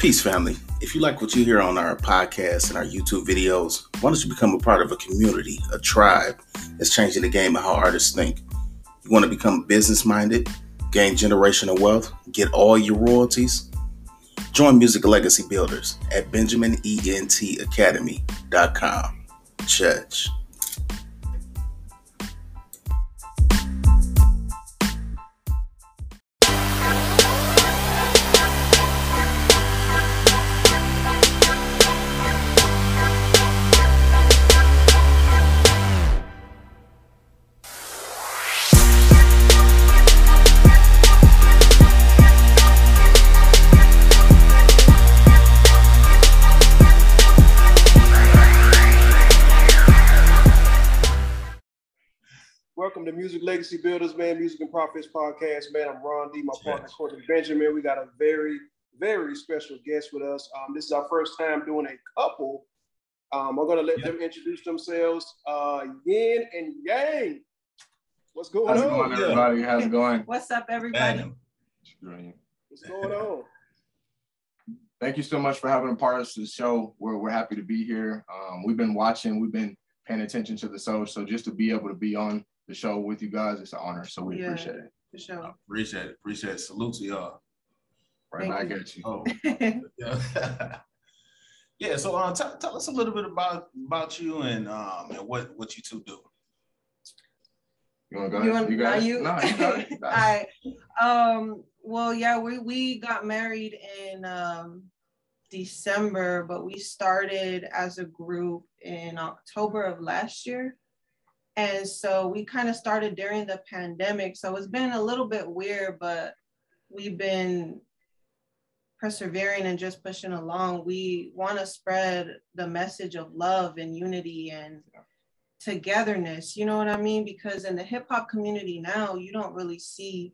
Peace, family. If you like what you hear on our podcast and our YouTube videos, why don't you become a part of a community, a tribe that's changing the game of how artists think? You want to become business-minded, gain generational wealth, get all your royalties? Join Music Legacy Builders at benjaminentacademy.com. Church. Welcome to Music Legacy Builders, man, Music and Profits Podcast, man. I'm Ron D, my partner, Courtney Benjamin. We got a very, very special guest with us. This is our first time doing a couple. I'm going to let them introduce themselves. Yin and Yang. What's going on? How's it going, everybody? How's it going? What's up, everybody? What's going on? Thank you so much for having a part of the show. We're happy to be here. We've been watching. We've been paying attention to the show. So just to be able to be on the show with you guys, it's an honor, so we appreciate it. For sure. Appreciate it. Salute to y'all. Right now, I got you. Oh. Yeah, so tell us a little bit about you and what you two do. You want to go ahead? You got it. All right. Well, yeah, we got married in December, but we started as a group in October of last year. And so we kind of started during the pandemic. So it's been a little bit weird, but we've been persevering and just pushing along. We want to spread the message of love and unity and togetherness. You know what I mean? Because in the hip hop community now, you don't really see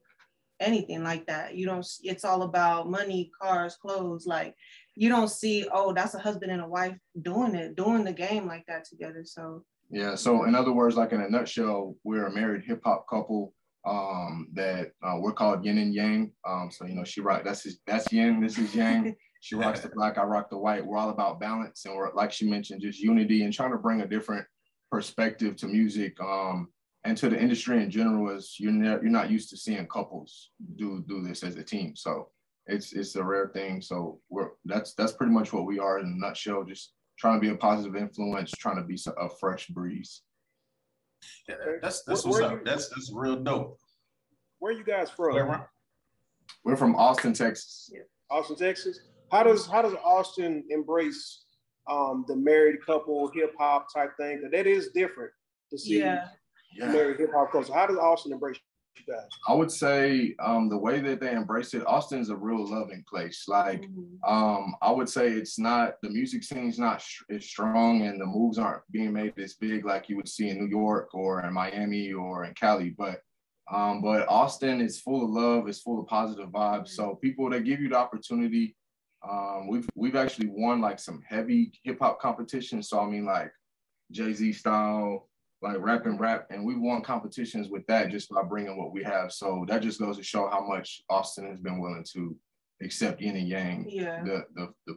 anything like that. You don't, it's all about money, cars, clothes. Like you don't see, oh, that's a husband and a wife doing the game like that together. So yeah. So in other words, like in a nutshell, we're a married hip hop couple that we're called Yin and Yang. So, you know, she rock. That's Yin. This is Yang. She rocks the black. I rock the white. We're all about balance. And we're, like she mentioned, just unity and trying to bring a different perspective to music and to the industry in general, as you're not used to seeing couples do this as a team. So it's a rare thing. So that's pretty much what we are in a nutshell. Just trying to be a positive influence, trying to be a fresh breeze. Yeah, that's what's up. That's real dope. Where are you guys from? We're from Austin, Texas. Yeah. Austin, Texas. How does Austin embrace the married couple hip hop type thing? Because that is different to see married hip hop couples. How does Austin embrace you guys? I would say the way that they embrace it, Austin's a real loving place. Like, I would say it's not, the music scene's not as strong and the moves aren't being made as big like you would see in New York or in Miami or in Cali. But Austin is full of love, it's full of positive vibes. So people that give you the opportunity, we've actually won like some heavy hip hop competitions. So I mean like Jay Z style, like rap, and we won competitions with that just by bringing what we have. So that just goes to show how much Austin has been willing to accept Yin and Yang, the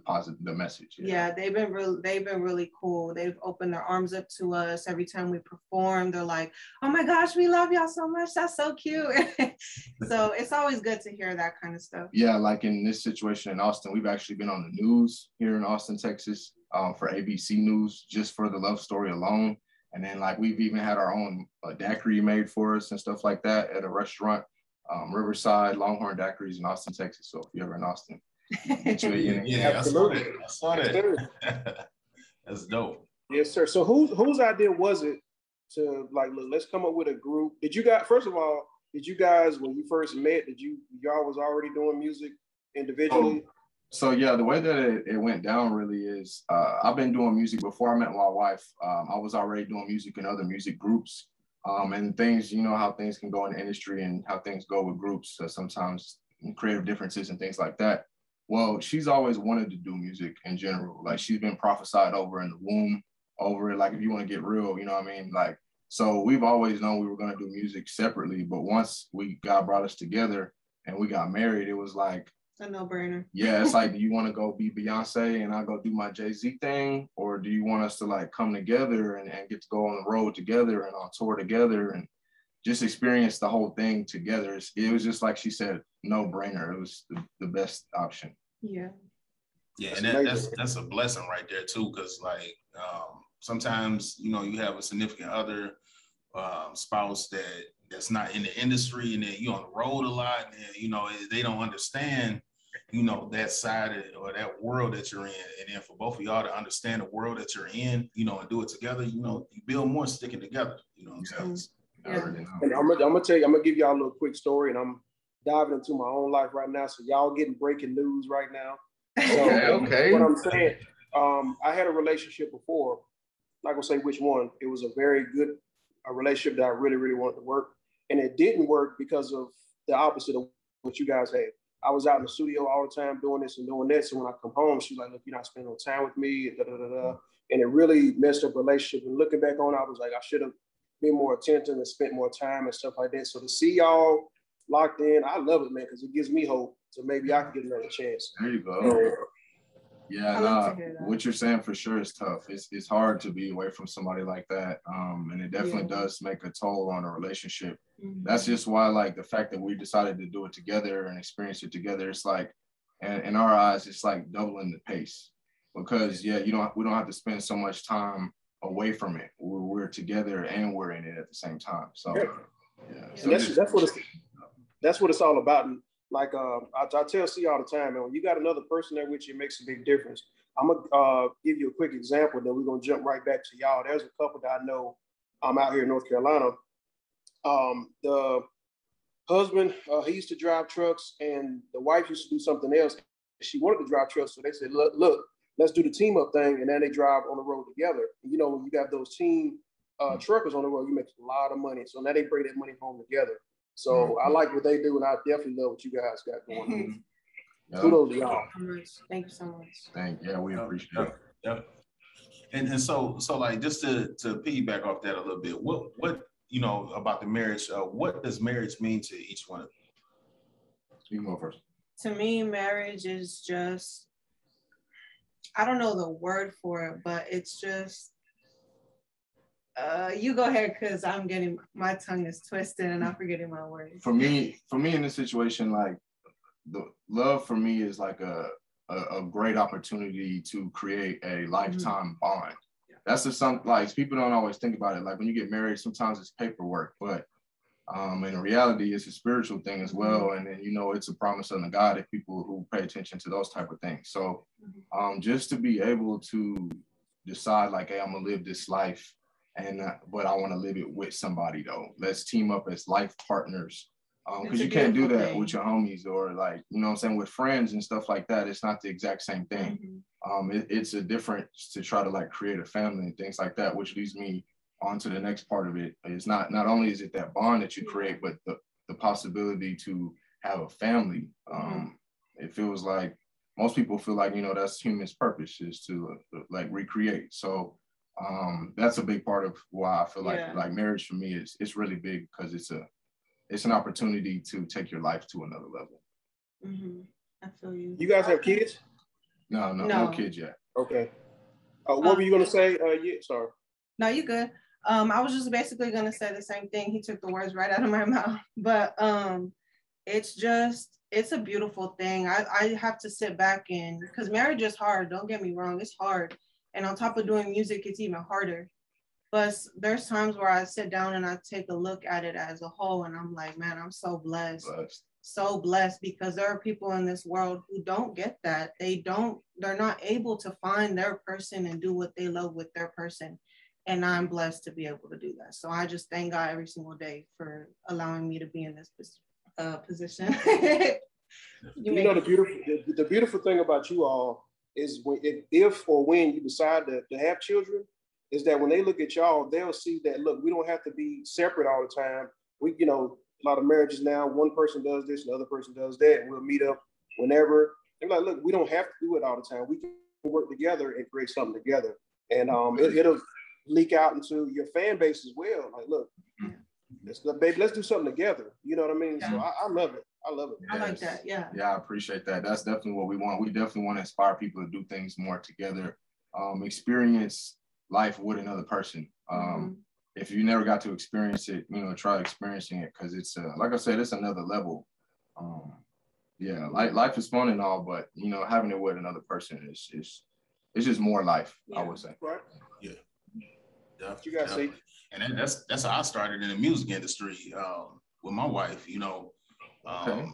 positive, the message. Yeah, they've been really cool. They've opened their arms up to us every time we perform. They're like, "Oh my gosh, we love y'all so much. That's so cute." So it's always good to hear that kind of stuff. Yeah, like in this situation in Austin, we've actually been on the news here in Austin, Texas, for ABC News just for the love story alone. And then like we've even had our own daiquiri made for us and stuff like that at a restaurant, Riverside Longhorn Daiquiris in Austin, Texas. So if you're ever in Austin, get you a Yin and Yang. Yeah, absolutely. I saw that. That's dope. Yes, sir. So whose idea was it to like, look, let's come up with a group? First of all, did you guys, when you first met, y'all was already doing music individually? So yeah, the way that it went down really is I've been doing music before I met my wife. I was already doing music in other music groups and things, you know, how things can go in the industry and how things go with groups. Sometimes creative differences and things like that. Well, she's always wanted to do music in general. Like she's been prophesied over in the womb over it. Like if you want to get real, you know what I mean? Like, so we've always known we were going to do music separately. But once God brought us together and we got married, it was like, It's a no-brainer. Yeah, it's like, do you want to go be Beyonce and I go do my Jay Z thing? Or do you want us to like come together and get to go on the road together and on tour together and just experience the whole thing together? It was just like she said, no-brainer. It was the best option. Yeah. Yeah, and that's a blessing right there too, because like sometimes, you know, you have a significant other spouse that's not in the industry, and then you're on the road a lot, and you know, they don't understand, you know, that side of, or that world that you're in. And then for both of y'all to understand the world that you're in, you know, and do it together, you know, you build more sticking together, you know what I'm saying? Yeah. And I'm gonna give y'all a little quick story, and I'm diving into my own life right now, so y'all getting breaking news right now. So, okay. What I'm saying, I had a relationship before. Not gonna say which one. It was a very good relationship that I really, really wanted to work, and it didn't work because of the opposite of what you guys had. I was out in the studio all the time doing this and doing that. So when I come home, she's like, "Look, you're not spending no time with me," and da da da da. And it really messed up relationship. And looking back on, I was like, I should have been more attentive and spent more time and stuff like that. So to see y'all locked in, I love it, man, because it gives me hope. So maybe I can get another chance. There you go. Yeah, what you're saying for sure is tough. It's hard to be away from somebody like that. And it definitely does make a toll on a relationship. Mm-hmm. That's just why, like, the fact that we decided to do it together and experience it together, it's like, in our eyes, it's like doubling the pace. Because, yeah, we don't have to spend so much time away from it. We're together and we're in it at the same time. So, yeah. So that's what it's all about. And, like I tell C all the time, man, when you got another person there with you, it makes a big difference. I'm going to give you a quick example, then we're going to jump right back to y'all. There's a couple that I know out here in North Carolina. The husband, he used to drive trucks, and the wife used to do something else. She wanted to drive trucks, so they said, look, let's do the team up thing, and then they drive on the road together. And, you know, when you got those team truckers on the road, you make a lot of money. So now they bring that money home together. So I like what they do, and I definitely love what you guys got going on. Mm-hmm. Kudos to y'all. Thank you so much. Yeah, we appreciate it. Yep. And so like, just to piggyback off that a little bit, what you know about the marriage? What does marriage mean to each one of you? You go first. To me, marriage is just, I don't know the word for it, but it's just. You go ahead, because I'm getting, my tongue is twisted and I'm forgetting my words. For me in this situation, like, the love for me is like a great opportunity to create a lifetime bond. Yeah. That's just something, like, people don't always think about it. Like, when you get married, sometimes it's paperwork, but in reality, it's a spiritual thing as well. And then, you know, it's a promise of God if people who pay attention to those type of things. So just to be able to decide, like, hey, I'm going to live this life. But I want to live it with somebody, though. Let's team up as life partners, because you can't do that with your homies, or, like, you know what I'm saying, with friends and stuff like that. It's not the exact same thing. It's a difference to try to, like, create a family and things like that, which leads me on to the next part of it. It's not only is it that bond that you create, but the possibility to have a family. It feels like most people feel like, you know, that's human's purpose, is to like recreate. So that's a big part of why I feel like marriage for me is, it's really big, because it's an opportunity to take your life to another level. I feel you. You guys have kids? No kids yet. Okay. What were you gonna say? Sorry. No, you good. I was just basically gonna say the same thing. He took the words right out of my mouth. But it's a beautiful thing. I have to sit back and, because marriage is hard. Don't get me wrong. It's hard. And on top of doing music, it's even harder. But there's times where I sit down and I take a look at it as a whole, and I'm like, man, I'm so blessed. So blessed, because there are people in this world who don't get that. They're not able to find their person and do what they love with their person. And I'm blessed to be able to do that. So I just thank God every single day for allowing me to be in this position. You know, the beautiful thing about you all is when, if or when you decide to have children, is that when they look at y'all, they'll see that, look, we don't have to be separate all the time. We, you know, a lot of marriages now, one person does this, the other person does that, and we'll meet up whenever. And like, look, we don't have to do it all the time. We can work together and create something together. And it'll leak out into your fan base as well. Like, look, baby, let's do something together. You know what I mean? Yeah. So I love it. I love it. Yes. I like that. Yeah. Yeah, I appreciate that. That's definitely what we want. We definitely want to inspire people to do things more together. Experience life with another person. If you never got to experience it, you know, try experiencing it, because it's like I said, it's another level. Yeah, life is fun and all, but you know, having it with another person is just more life. Yeah. I would say. Right. Yeah. You gotta say. And that's how I started in the music industry with my wife. You know, I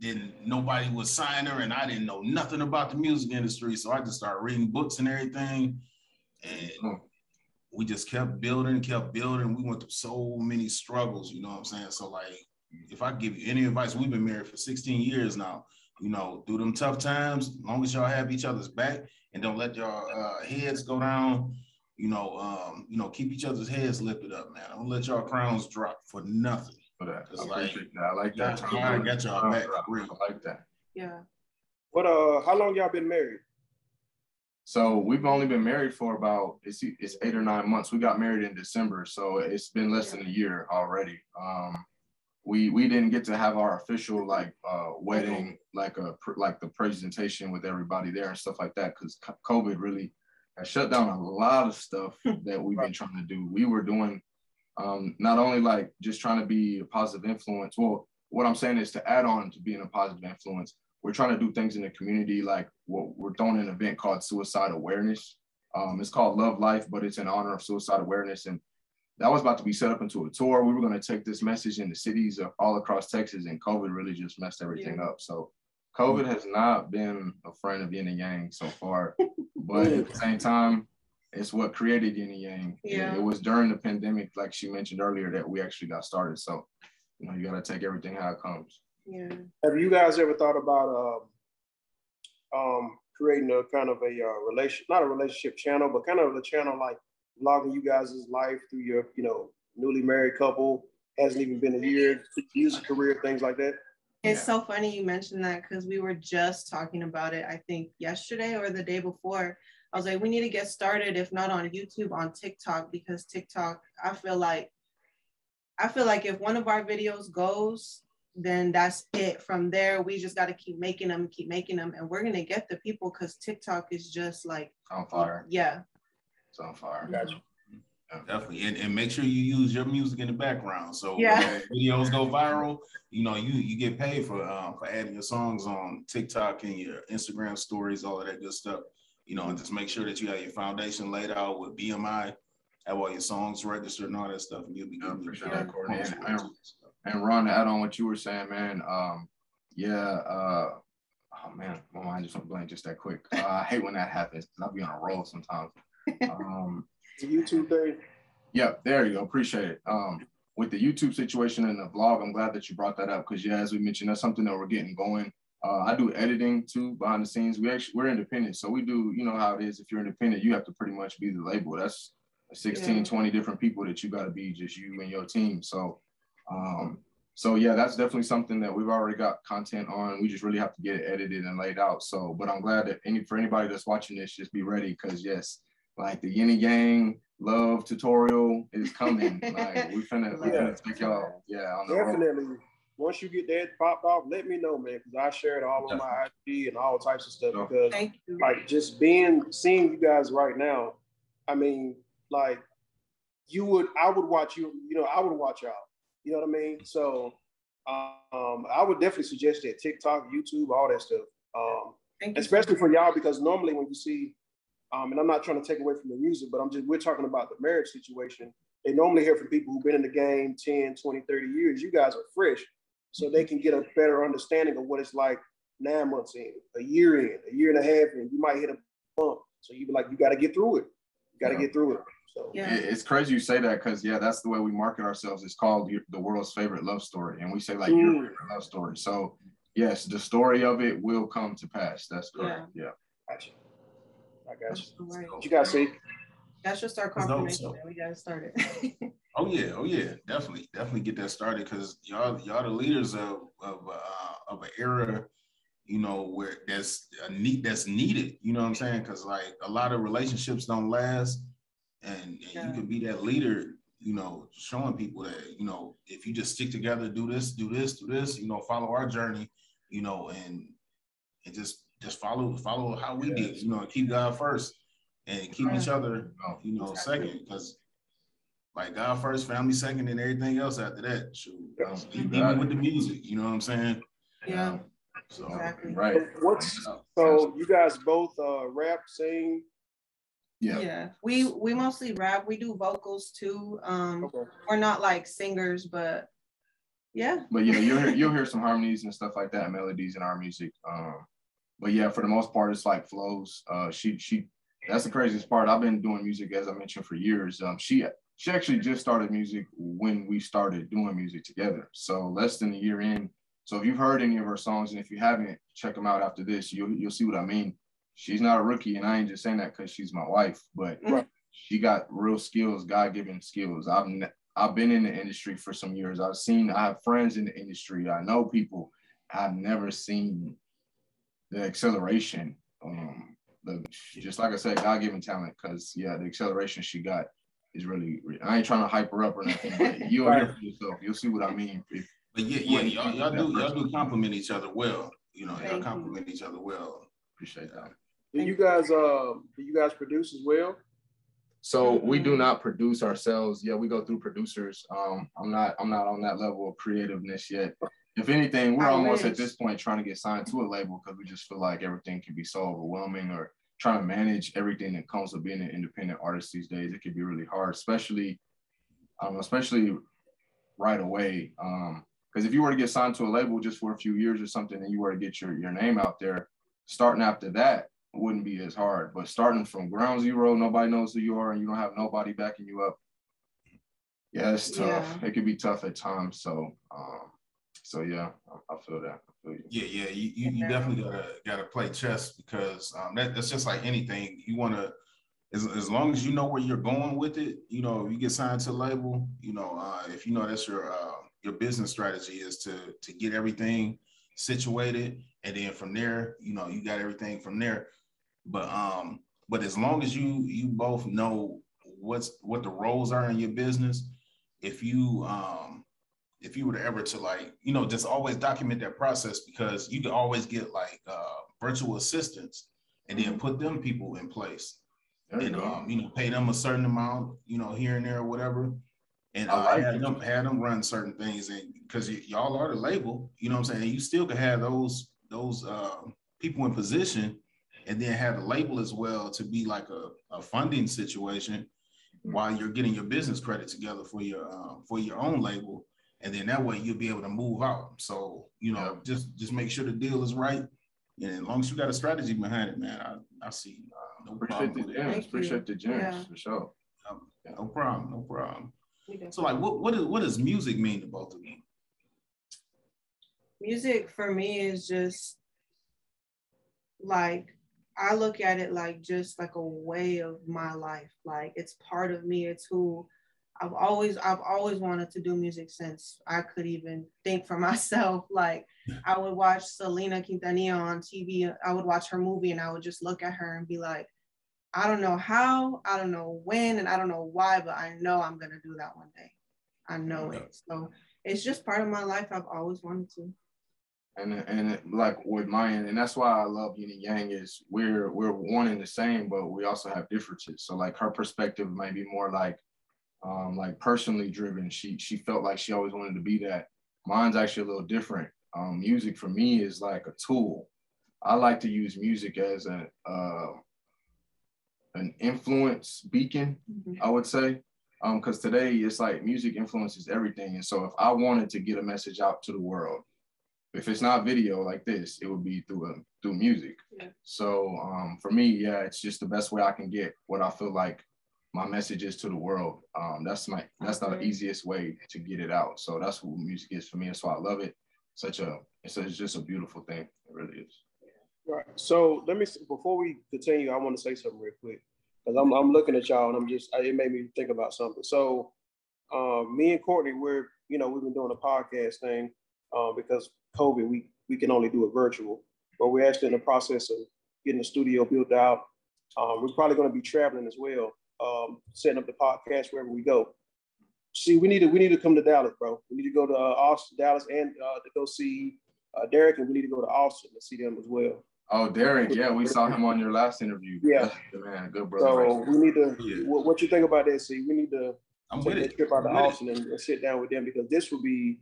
didn't, nobody was signing her, and I didn't know nothing about the music industry, so I just started reading books and everything, and we just kept building. We went through so many struggles, you know what I'm saying? So like, if I give you any advice, we've been married for 16 years now, you know, through them tough times, as long as y'all have each other's back and don't let y'all heads go down, you know, keep each other's heads lifted up, man. Don't let y'all crowns drop for nothing. For that. I like that. I like that. I got y'all back. I like that. Yeah. But how long y'all been married? So we've only been married for about, it's 8 or 9 months. We got married in December, so it's been less than a year already. We didn't get to have our official like wedding, like the presentation with everybody there and stuff like that, because COVID really has shut down a lot of stuff that we've been trying to do. We were doing not only like just trying to be a positive influence. Well, what I'm saying is, to add on to being a positive influence, we're trying to do things in the community. Like we're throwing an event called Suicide Awareness. It's called Love Life, but it's in honor of suicide awareness. And that was about to be set up into a tour. We were going to take this message in the cities of all across Texas, and COVID really just messed everything up. So COVID has not been a friend of Yin and Yang so far, but at the same time, it's what created Yin and Yang. Yeah. It was during the pandemic, like she mentioned earlier, that we actually got started. So, you know, you got to take everything how it comes. Yeah. Have you guys ever thought about creating a kind of a not a relationship channel, but kind of a channel like vlogging you guys' life through your, you know, newly married couple, hasn't even been a year, music career, things like that? It's so funny you mentioned that, because we were just talking about it, I think yesterday or the day before. I was like, we need to get started, if not on YouTube, on TikTok, because TikTok, I feel like if one of our videos goes, then that's it. From there, we just got to keep making them, and we're going to get the people, because TikTok is just like on fire. Yeah. It's on fire. Gotcha. Definitely, and make sure you use your music in the background. So when videos go viral, you know, you get paid for adding your songs on TikTok and your Instagram stories, all of that good stuff. You know, and just make sure that you have your foundation laid out with BMI, have all your songs registered and all that stuff, and you'll be good. And Ron, to add on what you were saying, man, oh man, my mind just went blank just that quick. I hate when that happens, because I'll be on a roll sometimes. The YouTube thing. Yeah, there you go. Appreciate it. With the YouTube situation and the vlog, I'm glad that you brought that up, because yeah, as we mentioned, that's something that we're getting going. I do editing too behind the scenes. We're independent, so we do, you know how it is. If you're independent, you have to pretty much be the label. That's 16, 20 different people that you got to be, just you and your team. So, yeah, that's definitely something that we've already got content on. We just really have to get it edited and laid out. So, but I'm glad that for anybody that's watching this, just be ready, because yes, like the Yin and Yang love tutorial is coming. Like we finna take y'all. Yeah, on the definitely. Road. Once you get that popped off, let me know, man, because I shared all of my IG and all types of stuff. Because, like, just seeing you guys right now, I mean, like, I would watch y'all. You know what I mean? So, I would definitely suggest that TikTok, YouTube, all that stuff. Especially for y'all, because normally when you see, and I'm not trying to take away from the music, but we're talking about the marriage situation. They normally hear from people who've been in the game 10, 20, 30 years. You guys are fresh, so they can get a better understanding of what it's like 9 months in, a year and a half in. You might hit a bump, so you be like, you got to get through it. You got to get through it. So it's crazy you say that, because that's the way we market ourselves. It's called the world's favorite love story, and we say like your favorite love story. So yes, the story of it will come to pass. That's correct. Yeah. Gotcha. I got you. Right. You guys see. That's just our confirmation that we got to start it. Oh yeah, definitely get that started, because y'all the leaders of an era, you know, where that's needed. You know what I'm saying? Because like a lot of relationships don't last, and you can be that leader you know, showing people that, you know, if you just stick together, do this, do this, do this, you know, follow our journey, you know, and just follow how we did, you know, and keep God first and keep each other, you know, second, because like God first, family second, and everything else after that. Shoot, even with the music, you know what I'm saying? Yeah. So exactly. Right. So you guys both rap, sing? Yeah. Yeah. We mostly rap. We do vocals too. We're not like singers, but yeah. But yeah, you'll hear some harmonies and stuff like that, melodies in our music. But yeah, for the most part, it's like flows. She that's the craziest part. I've been doing music, as I mentioned, for years. She actually just started music when we started doing music together. So less than a year in. So if you've heard any of her songs, and if you haven't, check them out after this. You'll see what I mean. She's not a rookie, and I ain't just saying that because she's my wife, but she got real skills, God-given skills. I've been in the industry for some years. I have friends in the industry. I know people. I've never seen the acceleration. Just like I said, God-given talent, because yeah, the acceleration she got is really, I ain't trying to hype her up or nothing, but you'll hear for yourself. You'll see what I mean. But yeah, y'all do compliment each other well. You know, y'all compliment each other well. Appreciate that. Do you guys produce as well? So we do not produce ourselves. Yeah, we go through producers. I'm not on that level of creativeness yet. If anything, we're almost at this point trying to get signed to a label because we just feel like everything can be so overwhelming, or trying to manage everything that comes with being an independent artist these days. It can be really hard, especially right away. Because if you were to get signed to a label just for a few years or something, and you were to get your name out there, starting after that wouldn't be as hard. But starting from ground zero, nobody knows who you are, and you don't have nobody backing you up. Yeah, it's tough. Yeah. It can be tough at times. So, yeah, I feel that. I feel you. Yeah, you definitely gotta play chess, because that's just like anything. You wanna, as long as you know where you're going with it, you know, if you get signed to a label, you know, if you know that's your business strategy is to get everything situated, and then from there, you know, you got everything from there. But as long as you both know what the roles are in your business, if you were to ever to, like, you know, just always document that process, because you can always get like virtual assistants and then put them people in place and you know, pay them a certain amount, you know, here and there or whatever. And I had them run certain things, and because y'all are the label, you know what I'm saying? You still could have those people in position, and then have the label as well to be like a funding situation while you're getting your business credit together for your own label, and then that way you'll be able to move out. So you know, just make sure the deal is right, and as long as you got a strategy behind it, man, I see. Appreciate the gems for sure. No problem. So, like, what does music mean to both of you? Music for me is just like, I look at it like just like a way of my life. Like, it's part of me. It's who I've always wanted to do music since I could even think for myself. Like, I would watch Selena Quintanilla on TV. I would watch her movie, and I would just look at her and be like, I don't know how, I don't know when, and I don't know why, but I know I'm going to do that one day. I know it. So it's just part of my life. I've always wanted to. And like with mine, and that's why I love Yin and Yang, is we're one and the same, but we also have differences. So like her perspective might be more like personally driven. She felt like she always wanted to be that. Mine's actually a little different. Music for me is like a tool. I like to use music as an influence beacon, I would say, because today it's like music influences everything. And so if I wanted to get a message out to the world, if it's not video like this, it would be through music. Yeah. So for me, yeah, it's just the best way I can get what I feel like my message is to the world. That's the easiest way to get it out. So that's what music is for me. That's why I love it. It's just a beautiful thing. It really is. Right. So before we continue, I want to say something real quick, because I'm looking at y'all and it made me think about something. So me and Courtney, we've been doing a podcast thing because COVID, we can only do it virtual, but we're actually in the process of getting the studio built out. We're probably going to be traveling as well, setting up the podcast wherever we go. see, we need to come to Dallas, bro. We need to go to Austin, Dallas, and to go see Derek, and we need to go to Austin and see them as well. Oh, Derek, yeah, we saw him on your last interview. Yeah, man, good brother. So right, we need to. Yeah. What you think about that? See, we need to take a trip out to Austin and sit down with them, because this would be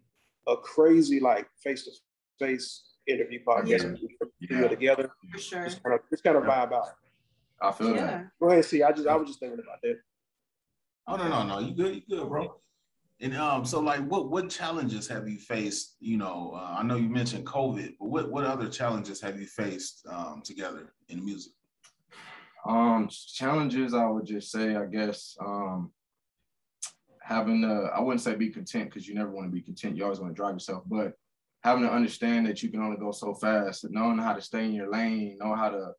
a crazy like face-to-face interview podcast. Yeah. Yeah. Together, for sure. Just kind of vibe out. I feel that. Go ahead, see. I was just thinking about that. Oh no, you good, bro. And so like, what challenges have you faced? You know, I know you mentioned COVID, but what other challenges have you faced together in music? Challenges, I would just say, I guess, I wouldn't say be content, because you never want to be content. You always want to drive yourself, but having to understand that you can only go so fast, and knowing how to stay in your lane, know how to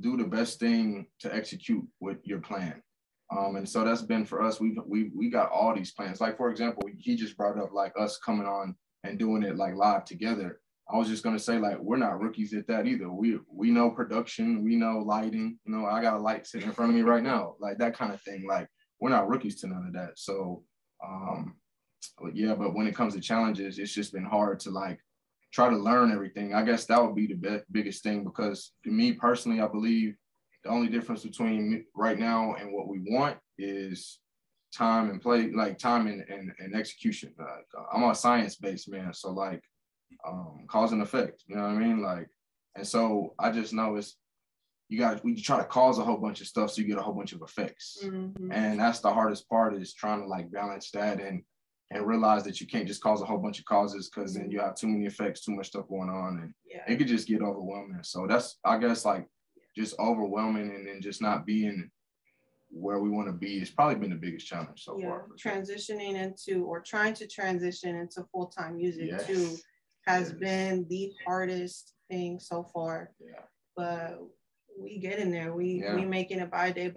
do the best thing to execute with your plan. And so that's been for us. We got all these plans. Like, for example, he just brought up like us coming on and doing it like live together. I was just going to say, like, we're not rookies at that either. We know production, we know lighting, you know, I got a light sitting in front of me right now, like that kind of thing. Like, we're not rookies to none of that. So, but when it comes to challenges, it's just been hard to like try to learn everything. I guess that would be the biggest thing, because to me personally, I believe the only difference between right now and what we want is time and play, like time and execution. Like, I'm a science-based man, so like cause and effect, you know what I mean? Like, and so I just know we try to cause a whole bunch of stuff so you get a whole bunch of effects. Mm-hmm. And that's the hardest part, is trying to like balance that and realize that you can't just cause a whole bunch of causes, because then you have too many effects, too much stuff going on, and it could just get overwhelming. So that's, I guess, like just overwhelming and then just not being where we want to be. It's probably been the biggest challenge so far. Transitioning into, or trying to transition into full-time music too has been the hardest thing so far. Yeah. But we get in there. We making it by day.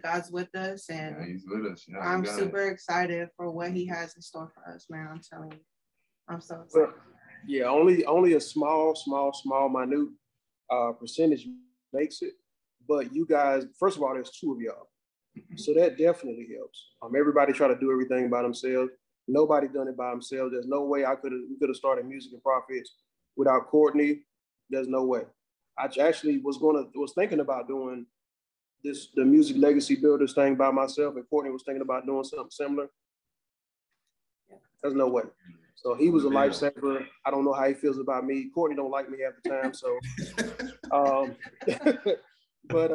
God's with us, and he's with us. Yeah, I'm super excited for what he has in store for us, man. I'm telling you, I'm so excited. Well, yeah, only a small, minute percentage makes it. But you guys, first of all, there's two of y'all, so that definitely helps. Everybody try to do everything by themselves. Nobody done it by themselves. There's no way we could have started Music and Profits without Courtney. There's no way. I actually was thinking about doing the Music Legacy Builders thing by myself, and Courtney was thinking about doing something similar. There's no way. So he was a lifesaver. I don't know how he feels about me. Courtney don't like me half the time. So, but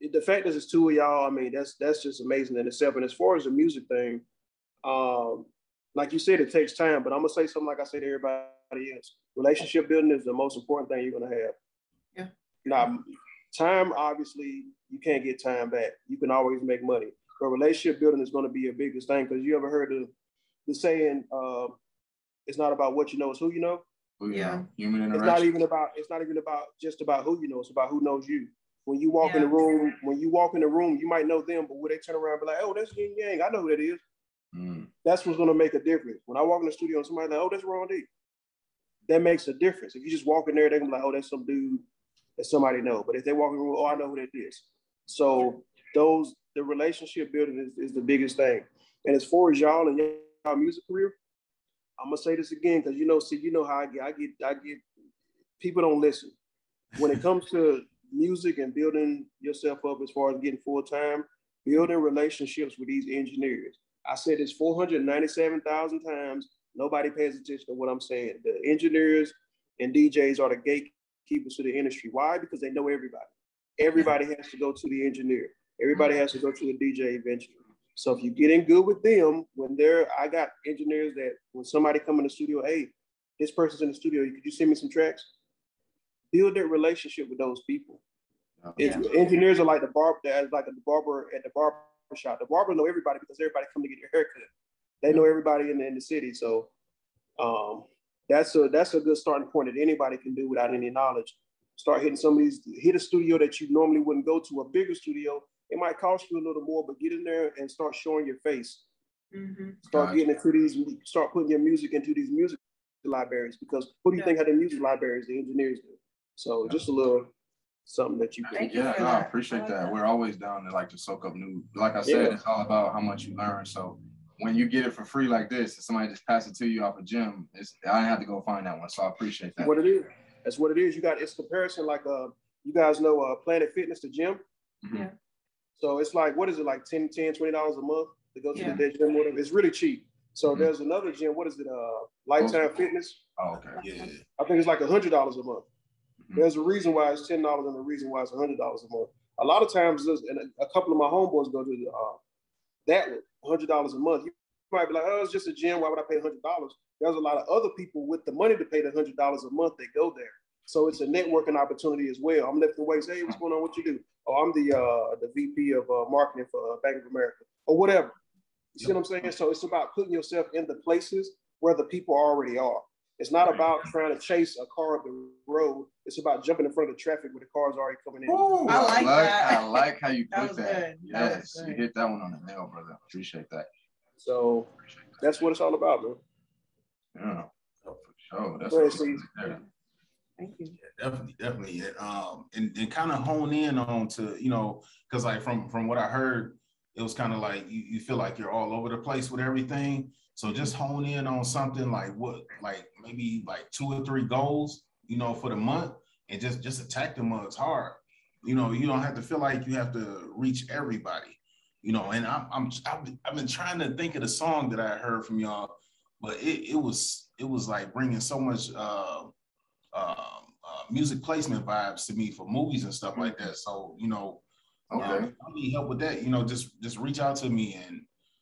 the fact is, it's two of y'all. That's just amazing in itself. And as far as the music thing, like you said, it takes time. But I'm gonna say something like I say to everybody else. Relationship building is the most important thing you're going to have. Yeah. Now, time, obviously, you can't get time back. You can always make money. But relationship building is going to be your biggest thing, because you ever heard the saying, it's not about what you know, it's who you know? Yeah. Human interaction. It's not even about who you know, it's about who knows you. When you walk in the room, you might know them, but when they turn around and be like, oh, that's Yin Yang, I know who that is. Mm. That's what's going to make a difference. When I walk in the studio and somebody's like, oh, that's Ron D. That makes a difference. If you just walk in there, they're gonna be like, oh, that's some dude that somebody knows. But if they walk in the room, oh, I know who that is. So the relationship building is the biggest thing. And as far as y'all and your music career, I'm gonna say this again, because how I get people don't listen. When it comes to music and building yourself up as far as getting full time, building relationships with these engineers. I said this 497,000 times. Nobody pays attention to what I'm saying. The engineers and DJs are the gatekeepers to the industry. Why? Because they know everybody. Everybody has to go to the engineer. Everybody has to go to a DJ eventually. So if you get in good with them, I got engineers that when somebody come in the studio, hey, this person's in the studio, could you send me some tracks? Build that relationship with those people. Engineers are like the barber at the barber shop. The barber know everybody, because everybody come to get their haircut. They know everybody in the city. So that's a good starting point that anybody can do without any knowledge. Start hitting hit a studio that you normally wouldn't go to, a bigger studio. It might cost you a little more, but get in there and start showing your face. Mm-hmm. Start putting your music into these music libraries, because who do you think had the music libraries? The engineers do. So just a little something that you can do. I appreciate that. We're always down to like to soak up new, like I said, it's all about how much you learn. So when you get it for free like this, if somebody just passes it to you off a gym, I didn't have to go find that one. So I appreciate that. What it is. That's what it is. You got, it's comparison. Like, you guys know Planet Fitness, the gym. Mm-hmm. Yeah. So it's like, what is it, like $10, $20 a month to go to the gym? Whatever. It's really cheap. So mm-hmm. there's another gym. What is it? Lifetime Fitness. Oh, okay. Yeah. I think it's like $100 a month. Mm-hmm. There's a reason why it's $10 and a reason why it's $100 a month. A lot of times, and a couple of my homeboys go to that one, $100 a month. You might be like, oh, it's just a gym. Why would I pay $100? There's a lot of other people with the money to pay the $100 a month that go there. So it's a networking opportunity as well. I'm lifting weights. Hey, what's going on? What you do? Oh, I'm the VP of marketing for Bank of America or whatever. You see what I'm saying? So it's about putting yourself in the places where the people already are. It's not about trying to chase a car up the road. It's about jumping in front of the traffic where the car's already coming in. Ooh, I like that. I like how you put that. Yes, you hit that one on the nail, brother. Appreciate that. So that's what it's all about, man. Yeah, for sure. That's Thank you. Yeah, definitely. And kind of hone in on to, you know, because like from what I heard, it was kind of like you feel like you're all over the place with everything. So just hone in on something like what, like maybe like 2 or 3 goals, you know, for the month, and just attack the mugs hard. You know, you don't have to feel like you have to reach everybody. You know, and I've been trying to think of the song that I heard from y'all, but it was like bringing so much music placement vibes to me for movies and stuff like that. So, you know, if I need help with that, you know, just reach out to me. And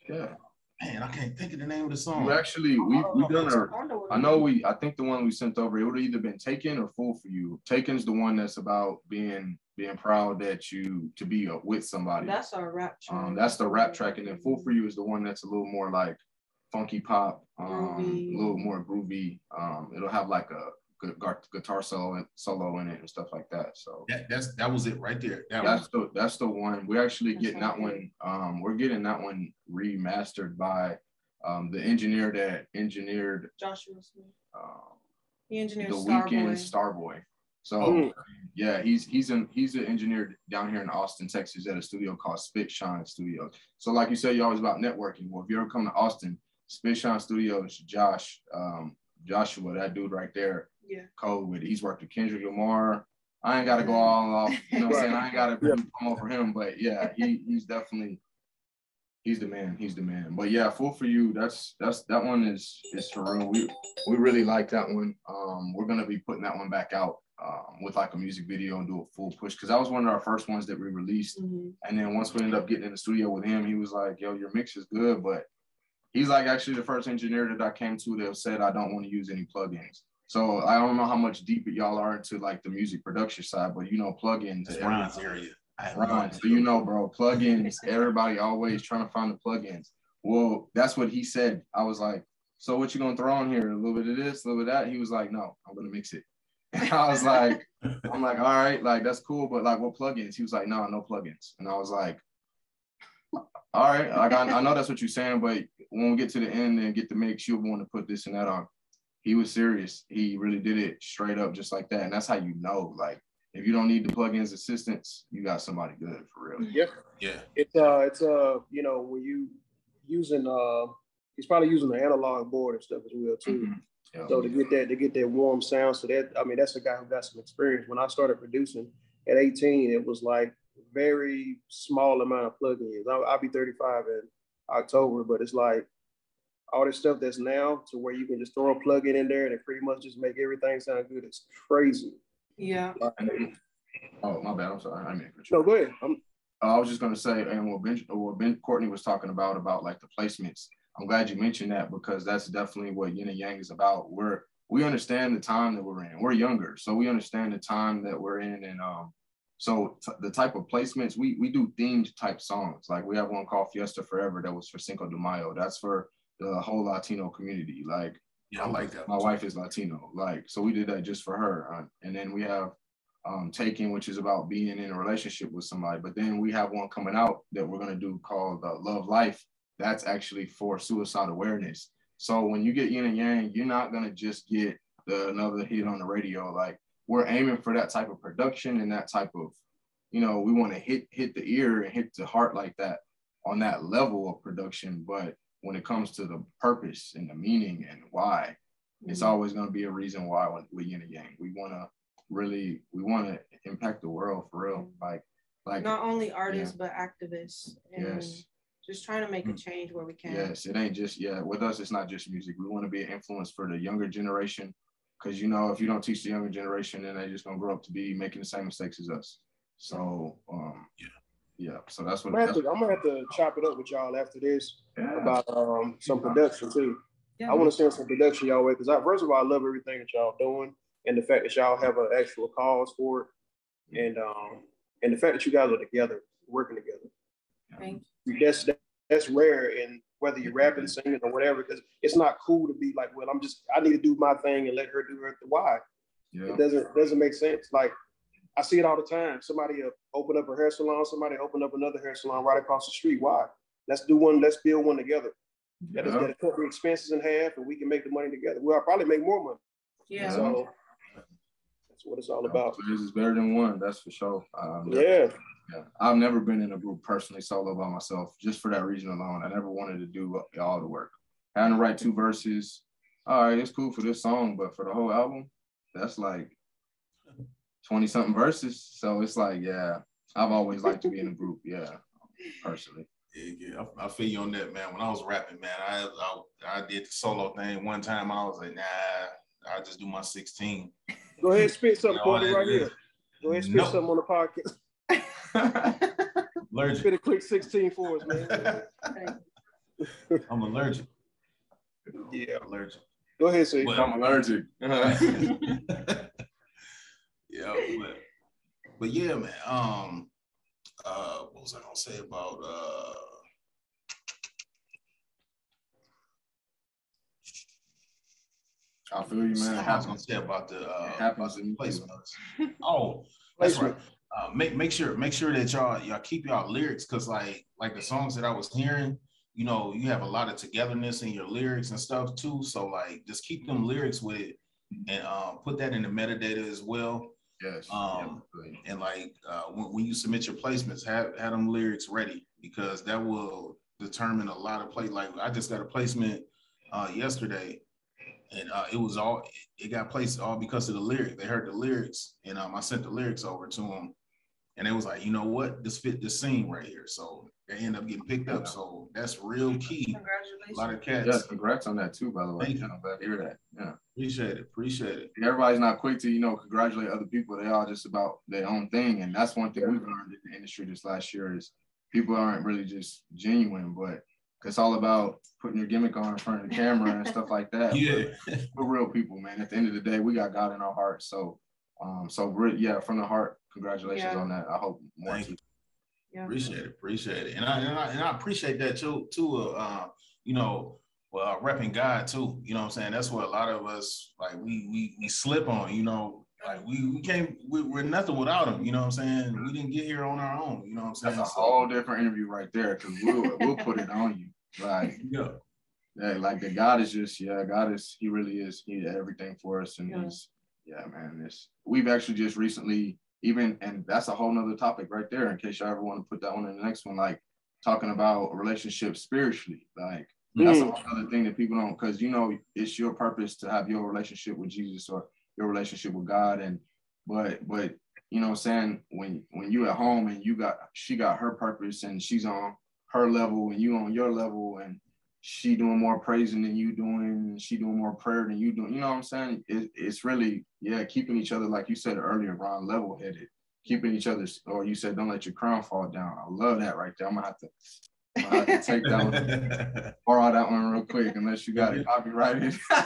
man, I can't think of the name of the song. I think the one we sent over, it would have either been Taken or Fool for You. Taken's the one that's about being proud that you to be with somebody. That's our rap track. That's the rap track, and then Fool for You is the one that's a little more like funky pop, a little more groovy. It'll have like a guitar solo in it and stuff like that. So that was it right there. That's the one. We're actually getting that one. We're getting that one remastered by the engineer that engineered Joshua Smith. He engineered the Weeknd Starboy. So he's an engineer down here in Austin, Texas, at a studio called Spit Shine Studios. So like you said, you're always about networking. Well, if you ever come to Austin, Spit Shine Studios, Joshua, that dude right there, Code with it. He's worked with Kendrick Lamar. I ain't got to go all off, you know what I'm saying? I ain't got to come over him, but yeah, he's definitely, he's the man. He's the man. But yeah, Fool for You, that one is for real. We really like that one. We're gonna be putting that one back out with like a music video and do a full push, because that was one of our first ones that we released. Mm-hmm. And then once we ended up getting in the studio with him, he was like, "Yo, your mix is good," but he's like actually the first engineer that I came to that said I don't want to use any plugins. So I don't know how much deeper y'all are into like the music production side, but you know, plugins. It's Ron's area. So you know, bro, plugins. Everybody always trying to find the plugins. Well, that's what he said. I was like, "So what you gonna throw on here? A little bit of this, a little bit of that." He was like, "No, I'm gonna mix it." And I was like, "I'm like, all right, like that's cool, but like what plugins?" He was like, "No, no plugins." And I was like, "All right, like I know that's what you're saying, but when we get to the end and get the mix, you'll want to put this and that on." He was serious. He really did it straight up just like that. And that's how you know, like, if you don't need the plugins assistance, you got somebody good for real. Yeah. Yeah. It's you know, when you using he's probably using the analog board and stuff as well too. Mm-hmm. Yeah. So to get that warm sound. So that, I mean, that's a guy who got some experience. When I started producing at 18, it was like very small amount of plugins. I'll be 35 in October, but it's like all this stuff that's now to where you can just throw a plug-in in there and it pretty much just make everything sound good. It's crazy. Yeah. Oh, my bad. I'm sorry. I mean, no, go ahead. I was just going to say, and what Courtney was talking about like the placements. I'm glad you mentioned that, because that's definitely what Yin and Yang is about. We understand the time that we're in. We're younger, so we understand the time that we're in. And so the type of placements, we do themed type songs. Like we have one called Fiesta Forever that was for Cinco de Mayo. That's for the whole Latino community. Like, yeah, I like that. My wife is Latino. Like, so we did that just for her. And then we have Taken, which is about being in a relationship with somebody. But then we have one coming out that we're going to do called Love Life. That's actually for suicide awareness. So when you get Yin and Yang, you're not going to just get another hit on the radio. Like, we're aiming for that type of production and that type of, you know, we want to hit the ear and hit the heart like that on that level of production. But when it comes to the purpose and the meaning and why, it's always going to be a reason why we Yin and Yang. We want to really, we want to impact the world for real. Like not only artists, but activists. And yes. Just trying to make a change where we can. Yes, it ain't just, with us, it's not just music. We want to be an influence for the younger generation. Because, you know, if you don't teach the younger generation, then they're just going to grow up to be making the same mistakes as us. So, so that's what I'm going to have to chop it up with y'all after this about some production, too. Yeah. I want to send some production y'all way, because first of all, I love everything that y'all doing and the fact that y'all have an actual cause for it, and the fact that you guys are together, working together. Thank you. That's rare, and whether you're rapping, singing, or whatever, because it's not cool to be like, well, I need to do my thing and let her do her. Why? Yeah. It doesn't make sense. Like, I see it all the time. Somebody open up a hair salon, somebody open up another hair salon right across the street. Why? Let's do one. Let's build one together. That'll cut the expenses in half, and we can make the money together. We'll probably make more money. Yeah. So that's what it's all about. So this is better than one, that's for sure. I've never been in a group personally solo by myself, just for that reason alone. I never wanted to do all the work. Having to write two verses, all right, it's cool for this song, but for the whole album, that's like 20-something verses. So it's like, I've always liked to be in a group, personally. Yeah, I feel you on that, man. When I was rapping, man, I did the solo thing one time. I was like, nah, I just do my 16. Go ahead, spit something for me right here. Go ahead, spit something on the podcast. Allergic. Spit a quick 16 for us, man. I'm allergic. Yeah, allergic. Go ahead, say. Well, I'm allergic. But yeah, man. What was I gonna say about I feel you, man. I was gonna say about the placements. Oh, that's right. Make sure that y'all keep y'all lyrics, because like the songs that I was hearing, you know, you have a lot of togetherness in your lyrics and stuff too. So like, just keep them lyrics with it, and put that in the metadata as well. Yes. And like when you submit your placements, have them lyrics ready, because that will determine a lot of play. Like I just got a placement yesterday, and it got placed all because of the lyric. They heard the lyrics, and I sent the lyrics over to them, and they was like, you know what, this fit this scene right here. So they end up getting picked up. So that's real key. Congratulations. A lot of cats. Yes, congrats on that too, by the way. Thank you. I'm glad to hear that. Yeah. Appreciate it. Everybody's not quick to, you know, congratulate other people. They all just about their own thing. And that's one thing we've learned in the industry this last year is people aren't really just genuine, but it's all about putting your gimmick on in front of the camera and stuff like that. Yeah. We're real people, man. At the end of the day, we got God in our heart. So, from the heart, congratulations on that. I hope more. Thank you. Yeah. Appreciate it. And I appreciate that too. Repping God too. You know what I'm saying? That's what a lot of us like. We slip on. You know, like we can't. We're nothing without him. You know what I'm saying? We didn't get here on our own. You know what I'm saying? That's a whole different interview right there, because we'll put it on you. Like like the God is just God is. He really is. He did everything for us, and man. We've actually just recently. And that's a whole nother topic right there, in case y'all ever want to put that one in the next one, like talking about relationships spiritually. Like that's another thing that people don't, because you know, it's your purpose to have your relationship with Jesus or your relationship with God. And but you know what I'm saying, when you at home and she got her purpose and she's on her level and you on your level, and she doing more praising than you doing, she doing more prayer than you doing, you know what I'm saying? It's really, keeping each other, like you said earlier, Ron, level-headed, keeping each other, or you said, don't let your crown fall down. I love that right there. I'm gonna have to take that one, borrow that one real quick, unless you got it copyrighted. I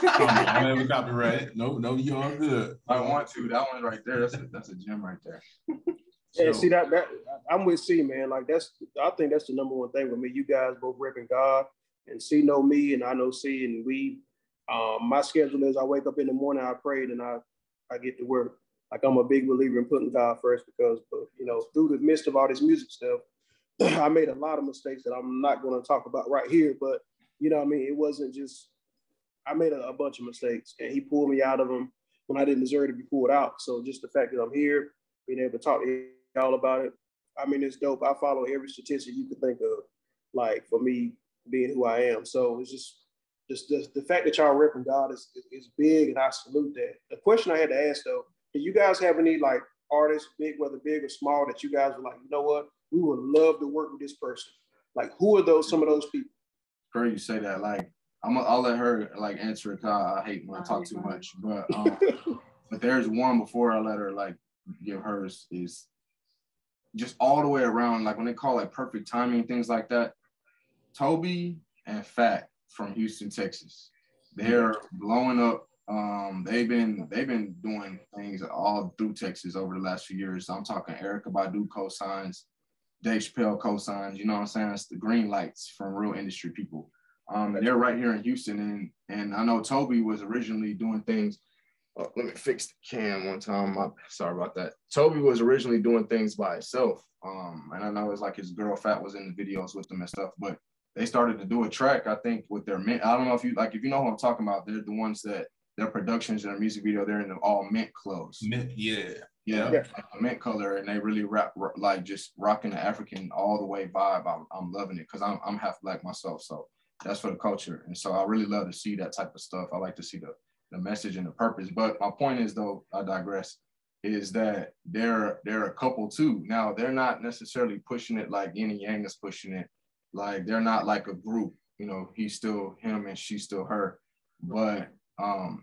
don't have a copyright. No, you all good. I want to, that one right there, that's a gem right there. So, and see that I'm with C, man. Like I think that's the number one thing with me. You guys both repping God. And C know me, and I know C, and we. My schedule is I wake up in the morning, I pray, and I get to work. Like I'm a big believer in putting God first, because, you know, through the midst of all this music stuff, I made a lot of mistakes that I'm not going to talk about right here. But you know what I mean, it wasn't just I made a bunch of mistakes, and He pulled me out of them. when I didn't deserve to be pulled out. So just the fact that I'm here, being able to talk to y'all about it, I mean, it's dope. I follow every statistic you can think of, like for me being who I am. So it's just the fact that y'all repping God is big, and I salute that. The question I had to ask though, do you guys have any like artists, big, whether big or small, that you guys were like, you know what, we would love to work with this person? Like, who are those, some of those people? Great, you say that. Like, I'll let her like answer it. I hate when I talk too much, but but there's one before I let her like give hers is just all the way around. Like when they call like perfect timing, things like that. Toby and Fat from Houston, Texas, they're blowing up. They've been doing things all through Texas over the last few years. So I'm talking Erykah Badu co-signs, Dave Chappelle co-signs, you know what I'm saying? It's the green lights from real industry people. They're right here in Houston. And I know Toby was originally doing things. Oh, let me fix the cam one time. I'm sorry about that. Toby was originally doing things by himself. And I know it's like his girl Fat was in the videos with him and stuff, but they started to do a track, I think, with their mint. I don't know if you, like, if you know who I'm talking about, they're the ones that their productions and their music video, they're in the all mint clothes. Mint, yeah. Yeah, like a mint color, and they really rap like just rocking the African all the way vibe. I'm loving it because I'm half black myself, so that's for the culture. And so I really love to see that type of stuff. I like to see the message and the purpose. But my point is, though, I digress, is that they're a couple too. Now they're not necessarily pushing it like Yin and Yang is pushing it. Like they're not like a group. You know, he's still him and she's still her. But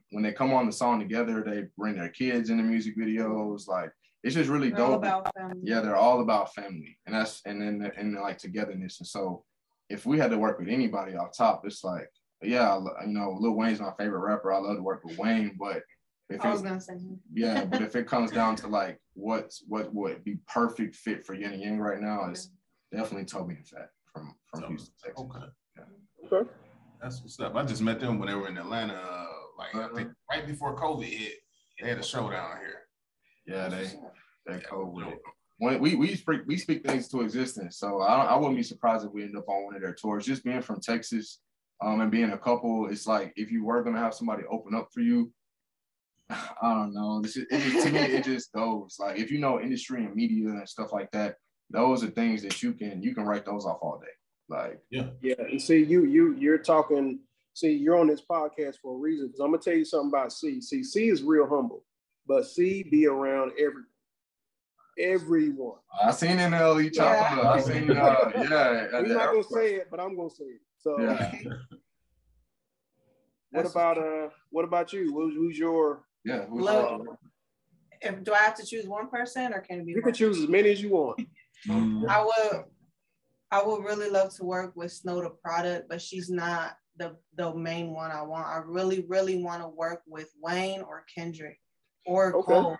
when they come on the song together, they bring their kids in the music videos. Like, it's just really dope. All about family. Yeah, they're all about family, and that's and like togetherness. And so, if we had to work with anybody off top, it's like, yeah, you know, Lil Wayne's my favorite rapper. I love to work with Wayne, but if I was gonna say, yeah, but if it comes down to like what would be perfect fit for Yin and Yang right now, is definitely Toby and Fat from Houston, Texas. Okay. Yeah. Okay. That's what's up. I just met them when they were in Atlanta, I think right before COVID hit, they had a show down here. Yeah, they COVID. When we speak things to existence, so I wouldn't be surprised if we end up on one of their tours. Just being from Texas, and being a couple, it's like if you were gonna have somebody open up for you, I don't know. To me, it just goes like if you know industry and media and stuff like that, those are things that you can write those off all day. Like, yeah. And see, you're talking. See, you're on this podcast for a reason, because I'm gonna tell you something about C. C is real humble, but C be around everyone. I seen in LE Chopper. Yeah. I seen. Yeah. We're not gonna say it, but I'm gonna say it. So, yeah. What about you? Who's your? Yeah. Do I have to choose one person, or can it be? You can choose as many as you want. I would really love to work with Snow the Product, but she's not the main one I want. I really, really want to work with Wayne or Kendrick or Cole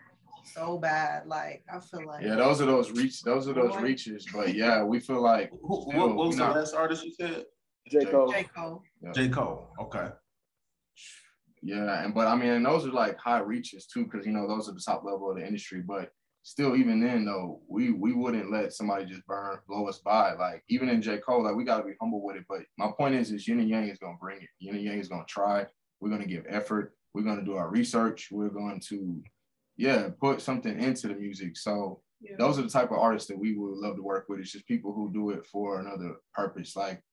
so bad. Like, I feel like. Yeah, those are those reaches. But yeah, we feel like. What was the last artist you said? J. Cole. Yeah. J. Cole. Okay. Yeah, but I mean, those are like high reaches too, because you know, those are the top level of the industry. But still, even then though, we wouldn't let somebody just blow us by. Like even in J. Cole, like we gotta be humble with it. But my point is Yin and Yang is gonna bring it. Yin and Yang is gonna try. We're gonna give effort. We're gonna do our research. We're going to, put something into the music. So those are the type of artists that we would love to work with. It's just people who do it for another purpose. Like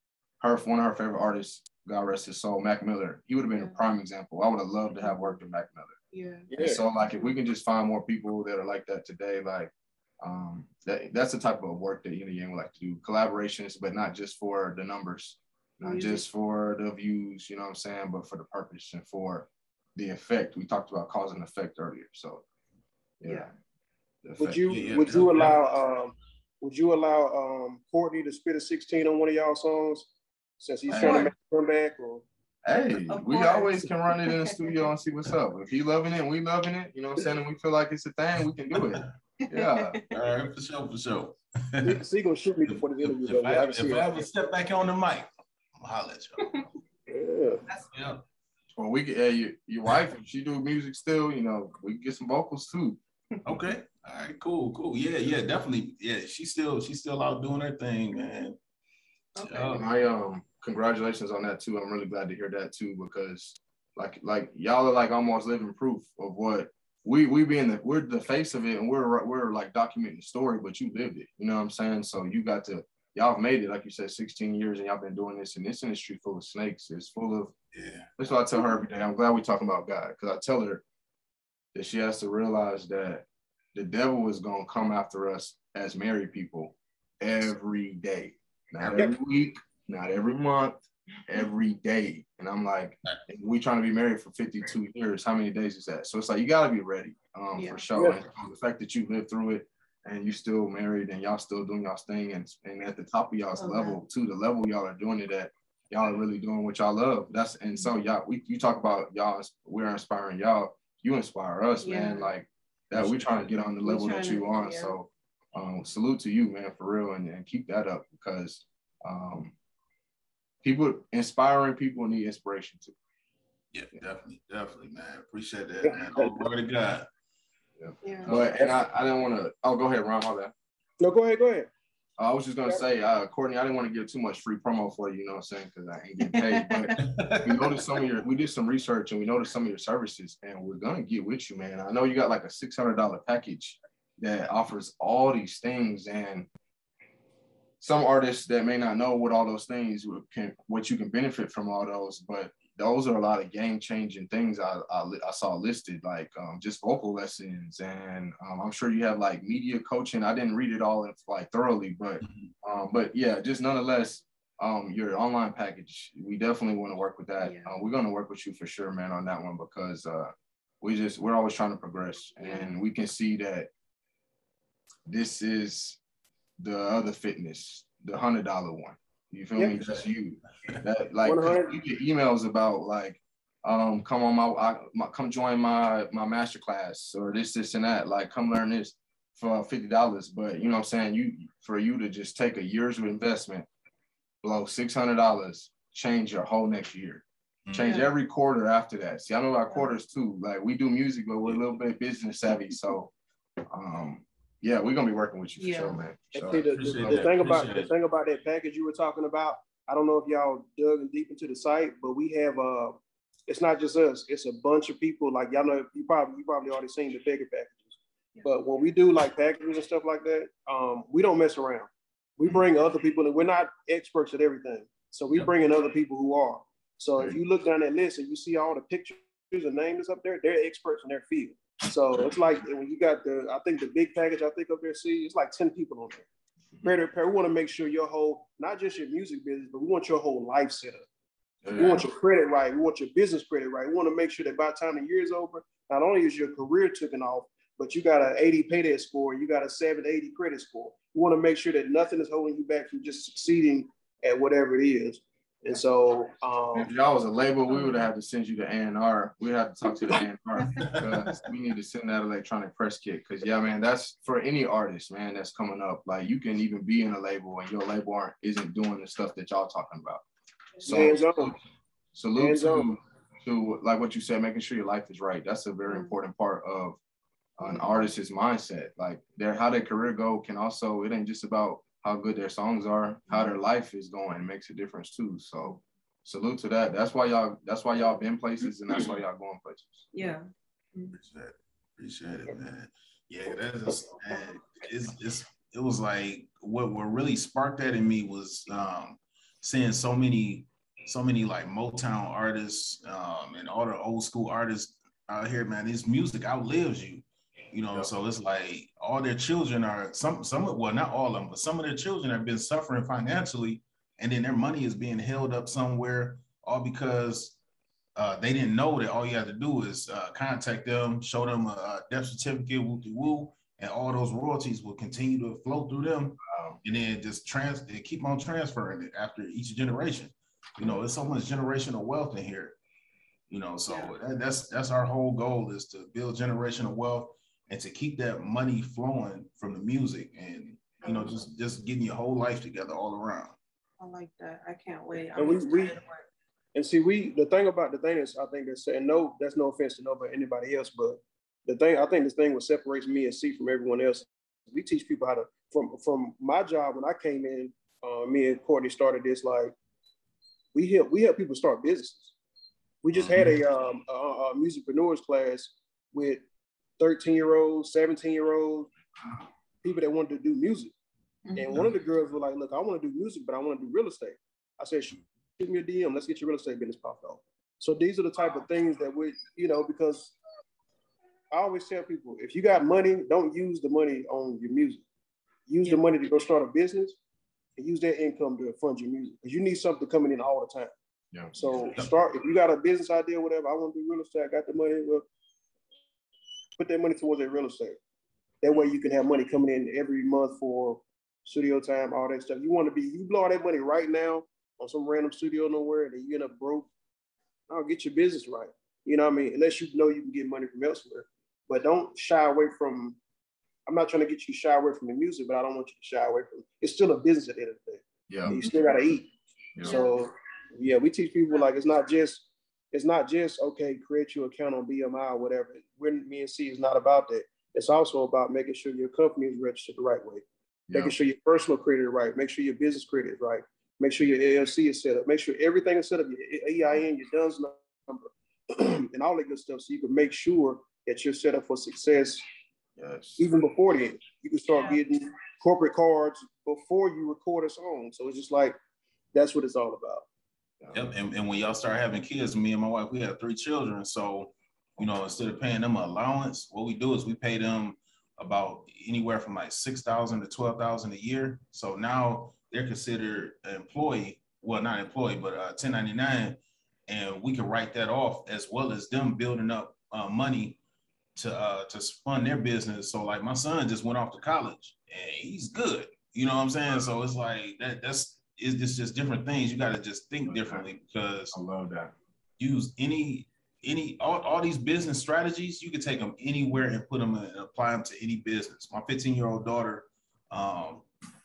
one of her favorite artists, God rest his soul, Mac Miller. He would have been a prime example. I would have loved to have worked with Mac Miller. Yeah. And so like if we can just find more people that are like that today, like that's the type of work that Yin and Yang would like to do. Collaborations, but not just for the numbers, not just for the views, you know what I'm saying, but for the purpose and for the effect. We talked about cause and effect earlier. So Would you allow Courtney to spit a 16 on one of y'all songs since he's trying to make a comeback? Or hey, we always can run it in the studio and see what's up. If he loving it, we loving it. You know what I'm saying? And we feel like it's a thing, we can do it. Yeah. All right, for sure. He gonna shoot me before the interview. If I ever step back on the mic, I'm gonna holler at you. Yeah. Well, we get your wife, if she do music still, you know, we can get some vocals too. Okay. All right. Cool. Yeah. Definitely. Yeah. She's still out doing her thing, man. Okay. I congratulations on that too. I'm really glad to hear that too, because Like y'all are like almost living proof of what we being the, we're the face of it, and we're like documenting the story, but you lived it. You know what I'm saying? So you got to, y'all have made it, like you said, 16 years, and y'all been doing this in this industry full of snakes. It's full of, yeah. That's what I tell her every day. I'm glad we're talking about God, because I tell her that she has to realize that the devil is going to come after us as married people every day. Not every week, not every month, every day. And I'm like, if we trying to be married for 52 years, how many days is that? So it's like, you got to be ready for sure. Yeah. And the fact that you lived through it, and you still married, and y'all still doing y'all's thing, and at the top of y'all's level too, the level y'all are doing it at, y'all are really doing what y'all love. That's, and so y'all, you talk about y'all, we're inspiring y'all, you inspire us, man. Like that, we're trying to get on the level that you on. Yeah. So salute to you, man, for real, and keep that up, because inspiring people need inspiration too. Yeah, definitely, man. Appreciate that, man. Glory to God. Yeah. Yeah. But I didn't want to. Oh, go ahead, Ron. All that. No, go ahead. I was just gonna say, Courtney, I didn't want to give too much free promo for you. You know what I'm saying? Because I ain't getting paid. But we did some research, and we noticed some of your services, and we're gonna get with you, man. I know you got like a $600 package that offers all these things, and some artists that may not know what all those things what you can benefit from all those, but those are a lot of game-changing things I saw listed, like just vocal lessons, and I'm sure you have like media coaching. I didn't read it all like thoroughly, but yeah, just nonetheless, your online package, we definitely want to work with that. Yeah. We're going to work with you for sure, man, on that one, because we're always trying to progress, and we can see that this is the other fitness, the $100 one. You feel me? Just you. That, like, you get emails about like, come on come join my masterclass, or this and that. Like, come learn this for $50. But you know what I'm saying? For you to just take a year's investment, blow $600, change your whole next year, change every quarter after that. See, I know about quarters too. Like, we do music, but we're a little bit business savvy. So, yeah, we're gonna be working with you for sure, man. So, the thing about that package you were talking about, I don't know if y'all dug deep into the site, but we have it's not just us, it's a bunch of people. Like, y'all know, you probably already seen the bigger packages, but when we do like packages and stuff like that, we don't mess around. We bring other people, and we're not experts at everything, so we bring in other people who are. So if you look down that list and you see all the pictures and names up there, they're experts in their field. So it's like, when you got the big package, I think up there, see, it's like 10 people on there. We want to make sure your whole, not just your music business, but we want your whole life set up. Yeah. We want your credit right. We want your business credit right. We want to make sure that by the time the year is over, not only is your career taken off, but you got an 80 payday score, you got a 780 credit score. We want to make sure that nothing is holding you back from just succeeding at whatever it is. And so, if y'all was a label, we would have to send you to A&R. We'd have to talk to the A&R, because we need to send that electronic press kit. Because yeah, man, that's for any artist, man, that's coming up. Like, you can even be in a label, and your label isn't doing the stuff that y'all talking about. So salute to like what you said, making sure your life is right. That's a very important part of an artist's mindset. Like, how their career go can also, it ain't just about how good their songs are, how their life is going makes a difference too. So salute to that. That's why y'all been places, and that's why y'all going places. Yeah. Appreciate it, man. Yeah, it was like, what really sparked that in me was seeing so many like Motown artists and all the old school artists out here, man. This music outlives you. You know, so it's like all their children are well, not all of them, but some of their children have been suffering financially, and then their money is being held up somewhere, all because they didn't know that all you have to do is contact them, show them a death certificate, woo-de-woo, and all those royalties will continue to flow through them, and then just keep on transferring it after each generation. You know, there's so much generational wealth in here. You know, so that's our whole goal, is to build generational wealth, and to keep that money flowing from the music, and you know, just getting your whole life together all around. I like that. I can't wait. That's no offense to anybody else, but the thing what separates me and C from everyone else, we teach people how to, from my job when I came in, me and Courtney started this, like we help people start businesses. We just had a musicpreneurs class with 13-year-olds, 17-year-olds, people that wanted to do music. Mm-hmm. And one of the girls was like, look, I want to do music, but I want to do real estate. I said, shoot me a DM. Let's get your real estate business popped off. So these are the type of things that we, you know, because I always tell people, if you got money, don't use the money on your music. Use the money to go start a business and use that income to fund your music. Because you need something coming in all the time. Yeah. So start, if you got a business idea, whatever, I want to do real estate, I got the money, well, put that money towards that real estate. That way you can have money coming in every month for studio time, all that stuff. You want to be, you blow all that money right now on some random studio nowhere and then you end up broke. I'll get your business right. You know what I mean? Unless you know you can get money from elsewhere. But don't shy away from, I'm not trying to get you to shy away from the music, but I don't want you to shy away from it. It's still a business at the end of the day. Yeah. You still got to eat. Yeah. So yeah, we teach people like, it's not just, okay, create your account on BMI or whatever. Me and C is not about that. It's also about making sure your company is registered the right way. Yeah. Making sure your personal credit is right. Make sure your business credit is right. Make sure your LLC is set up. Make sure everything is set up, your EIN, your DUNS number, and all that good stuff. So you can make sure that you're set up for success. Yes. Even before then, you can start getting corporate cards before you record a song. So it's just like, that's what it's all about. Yep. And when y'all start having kids, me and my wife, we had 3 children. So, you know, instead of paying them an allowance, what we do is we pay them about anywhere from like $6,000 to $12,000 a year. So now they're considered an employee. Well, not employee, but 1099. And we can write that off as well as them building up money to fund their business. So like my son just went off to college and he's good. You know what I'm saying? So it's like that's just different things. You got to just think differently because I love that. Use all these business strategies. You can take them anywhere and put them in, and apply them to any business. My 15-year-old daughter,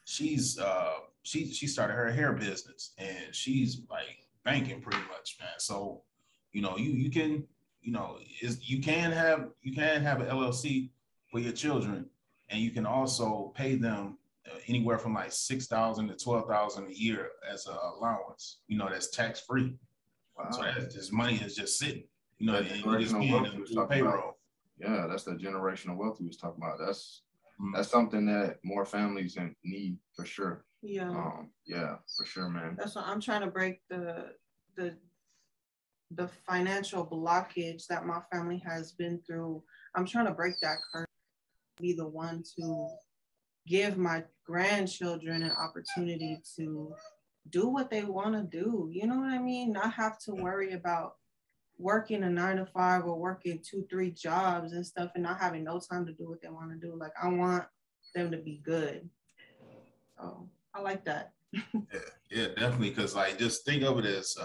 she started her hair business and she's like banking pretty much, man. So, you know, you can have an LLC for your children, and you can also pay them anywhere from like $6,000 to $12,000 a year as an allowance. You know, that's tax free. Wow. So that's just money is just sitting. You know, and you just paying them through payroll. Yeah, that's the generational wealth we was talking about. That's something that more families need for sure. Yeah. Yeah, for sure, man. That's what I'm trying to break the financial blockage that my family has been through. I'm trying to break that curse, be the one to give my grandchildren an opportunity to do what they want to do. You know what I mean? Not have to worry about working a 9-to-5 or working 2-3 jobs and stuff and not having no time to do what they want to do. Like, I want them to be good. So I like that. yeah, definitely. Because like, just think of it as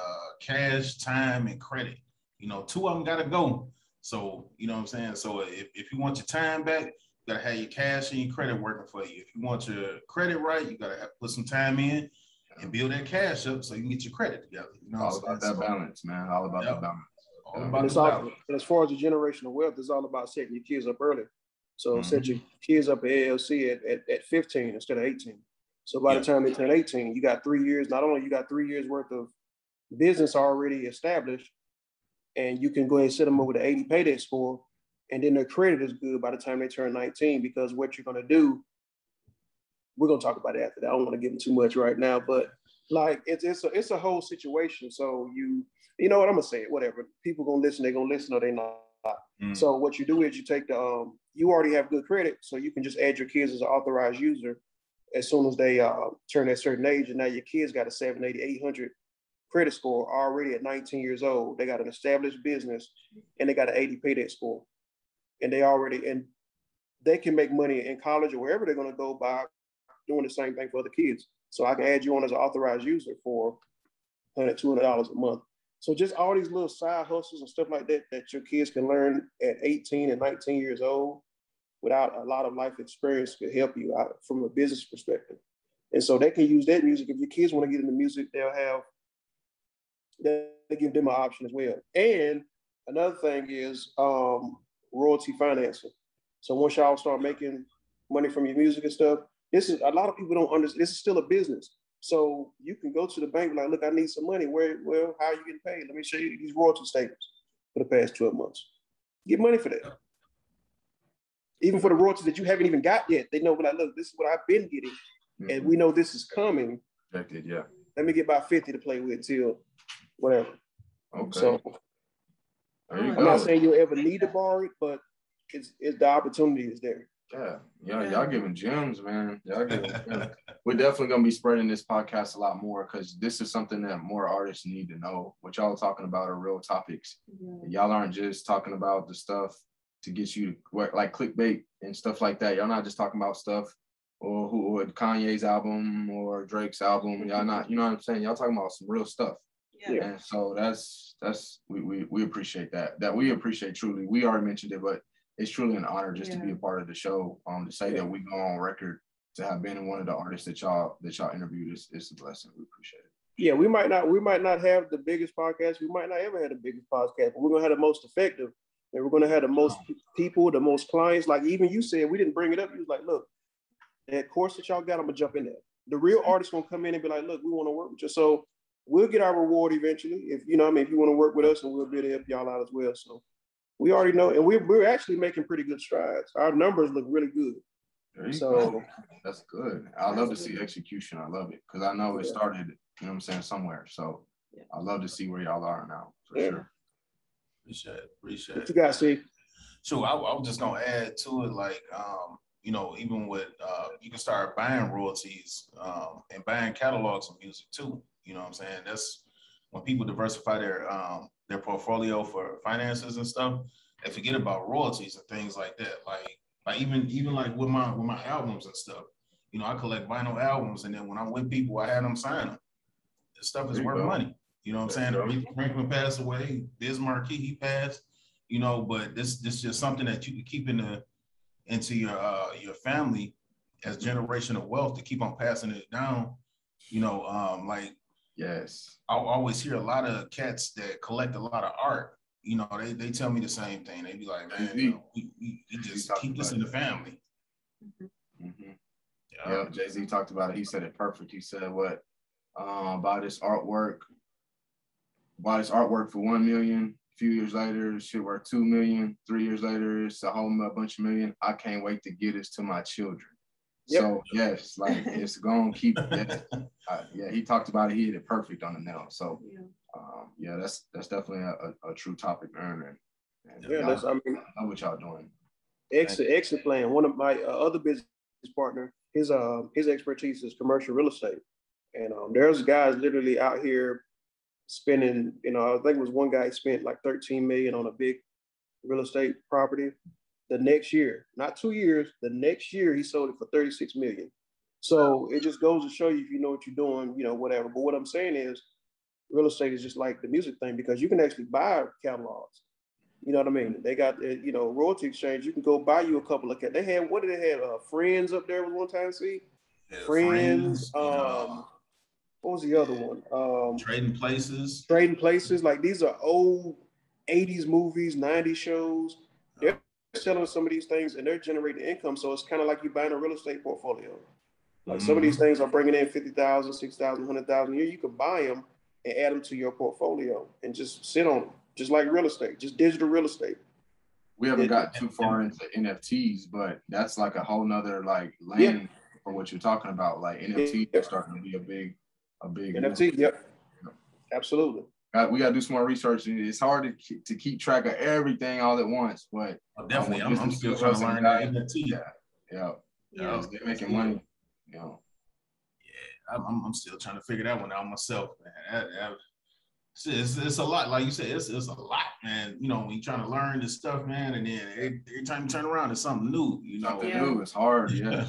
cash, time, and credit. You know, 2 of them gotta go. So you know what I'm saying. So if you want your time back, you gotta have your cash and your credit working for you. If you want your credit right, you gotta put some time in and build that cash up so you can get your credit together. You know, all about that balance, man. All about the balance. As far as the generational wealth, it's all about setting your kids up early. So set your kids up at LLC at 15 instead of 18. So by the time they turn 18, you got 3 years. Not only you got 3 years worth of business already established, and you can go ahead and set them over to 80 payday score, and then their credit is good by the time they turn 19. Because what you're gonna do, we're gonna talk about it after that. I don't want to give them too much right now, but like it's a whole situation. So you know what I'm gonna say? Whatever. People gonna listen. They're gonna listen or they not. So what you do is you take the you already have good credit, so you can just add your kids as an authorized user. As soon as they turn that certain age, and now your kids got a 780, 800 credit score already at 19 years old. They got an established business, and they got an 80 payday score, and they can make money in college or wherever they're going to go by doing the same thing for other kids. So I can add you on as an authorized user for $100, $200 a month. So just all these little side hustles and stuff like that that your kids can learn at 18 and 19 years old, without a lot of life experience, could help you out from a business perspective. And so they can use that music. If your kids want to get into music, they give them an option as well. And another thing is royalty financing. So once y'all start making money from your music and stuff, this is a lot of people don't understand. This is still a business. So you can go to the bank like, look, I need some money. Well, how are you getting paid? Let me show you these royalty statements for the past 12 months. Get money for that. Even for the royalties that you haven't even got yet, they know, like, look, this is what I've been getting, mm-hmm. and we know this is coming. Yeah. Let me get about 50 to play with till whatever. Okay. So I'm not saying you'll ever need to borrow it, but it's the opportunity is there. Yeah, y'all giving gems, man. Y'all giving gems. We're definitely gonna be spreading this podcast a lot more because this is something that more artists need to know. What y'all are talking about are real topics. Yeah. Y'all aren't just talking about the stuff to get you like clickbait and stuff like that. Y'all not just talking about stuff or Kanye's album or Drake's album. Y'all not, you know what I'm saying? Y'all talking about some real stuff. Yeah. And so that's we appreciate that. That we appreciate truly. We already mentioned it, but it's truly an honor just to be a part of the show. To say that we go on record to have been one of the artists that y'all interviewed is a blessing. We appreciate it. Yeah, we might not have the biggest podcast. We might not ever have the biggest podcast, but we're gonna have the most effective, and we're gonna have the most people, the most clients. Like even you said, we didn't bring it up. You was like, look, that course that y'all got, I'm gonna jump in there. The real artists gonna come in and be like, look, we want to work with you. So we'll get our reward eventually. If you know what I mean, if you want to work with us, and we'll be able to help y'all out as well. So we already know, and we're actually making pretty good strides. Our numbers look really good. So that's good. I love to see execution. I love it because I know it started, you know what I'm saying, somewhere. So I love to see where y'all are now for sure. Appreciate it. What you guys see? Sure. I was just gonna add to it, like you know, even with you can start buying royalties and buying catalogs of music too. You know what I'm saying? That's when people diversify their portfolio for finances and stuff, and forget about royalties and things like that. Like even like with my albums and stuff, you know, I collect vinyl albums, and then when I'm with people, I had them sign them. This stuff is worth money. You know what I'm saying? Aretha Franklin passed away. Biz Markie, he passed. You know, but this just something that you can keep into your family as generational wealth to keep on passing it down. You know, like. Yes. I always hear a lot of cats that collect a lot of art. You know, they tell me the same thing. They be like, man, you know, we just keep this in the family. Mm-hmm. Mm-hmm. Yeah, Jay Z talked about it. He said it perfect. He said what? Buy this artwork for $1 million. A few years later, it should worth $2 million. 3 years later, it's a whole bunch of million. I can't wait to give this to my children. Yep. So yes, like it's gonna keep. He talked about it. He hit it perfect on the nail. So that's definitely a true topic, man. I know what y'all doing. Exit plan. One of my other business partner, his expertise is commercial real estate, and there's guys literally out here spending. You know, I think it was one guy spent like $13 million on a big real estate property. The next year, not 2 years, the next year he sold it for $36 million. So it just goes to show you, if you know what you're doing, you know, whatever. But what I'm saying is real estate is just like the music thing because you can actually buy catalogs. You know what I mean? They got, you know, royalty exchange. You can go buy you a couple of catalogs. They had, what did they have? Friends up there was one time, see? Yeah, Friends. What was the other one? Trading Places. Like these are old 80s movies, 90s shows. They're selling some of these things and they're generating income, so it's kind of like you buying a real estate portfolio. Like some of these things are bringing in 50,000, 6,000, 100,000 a year. You can buy them and add them to your portfolio and just sit on them, just like real estate, just digital real estate. We haven't got too far into NFTs, but that's like a whole nother like lane for what you're talking about. Like NFTs are starting to be a big NFT. Absolutely. We got to do some more research. It's hard to keep track of everything all at once, but definitely, I'm still trying to learn that. Yeah. They're making money. I'm still trying to figure that one out myself, man. It's a lot, like you said. It's a lot, man. You know, when you're trying to learn this stuff, man, and then every time you turn around, it's something new. You know, it's hard. Yeah,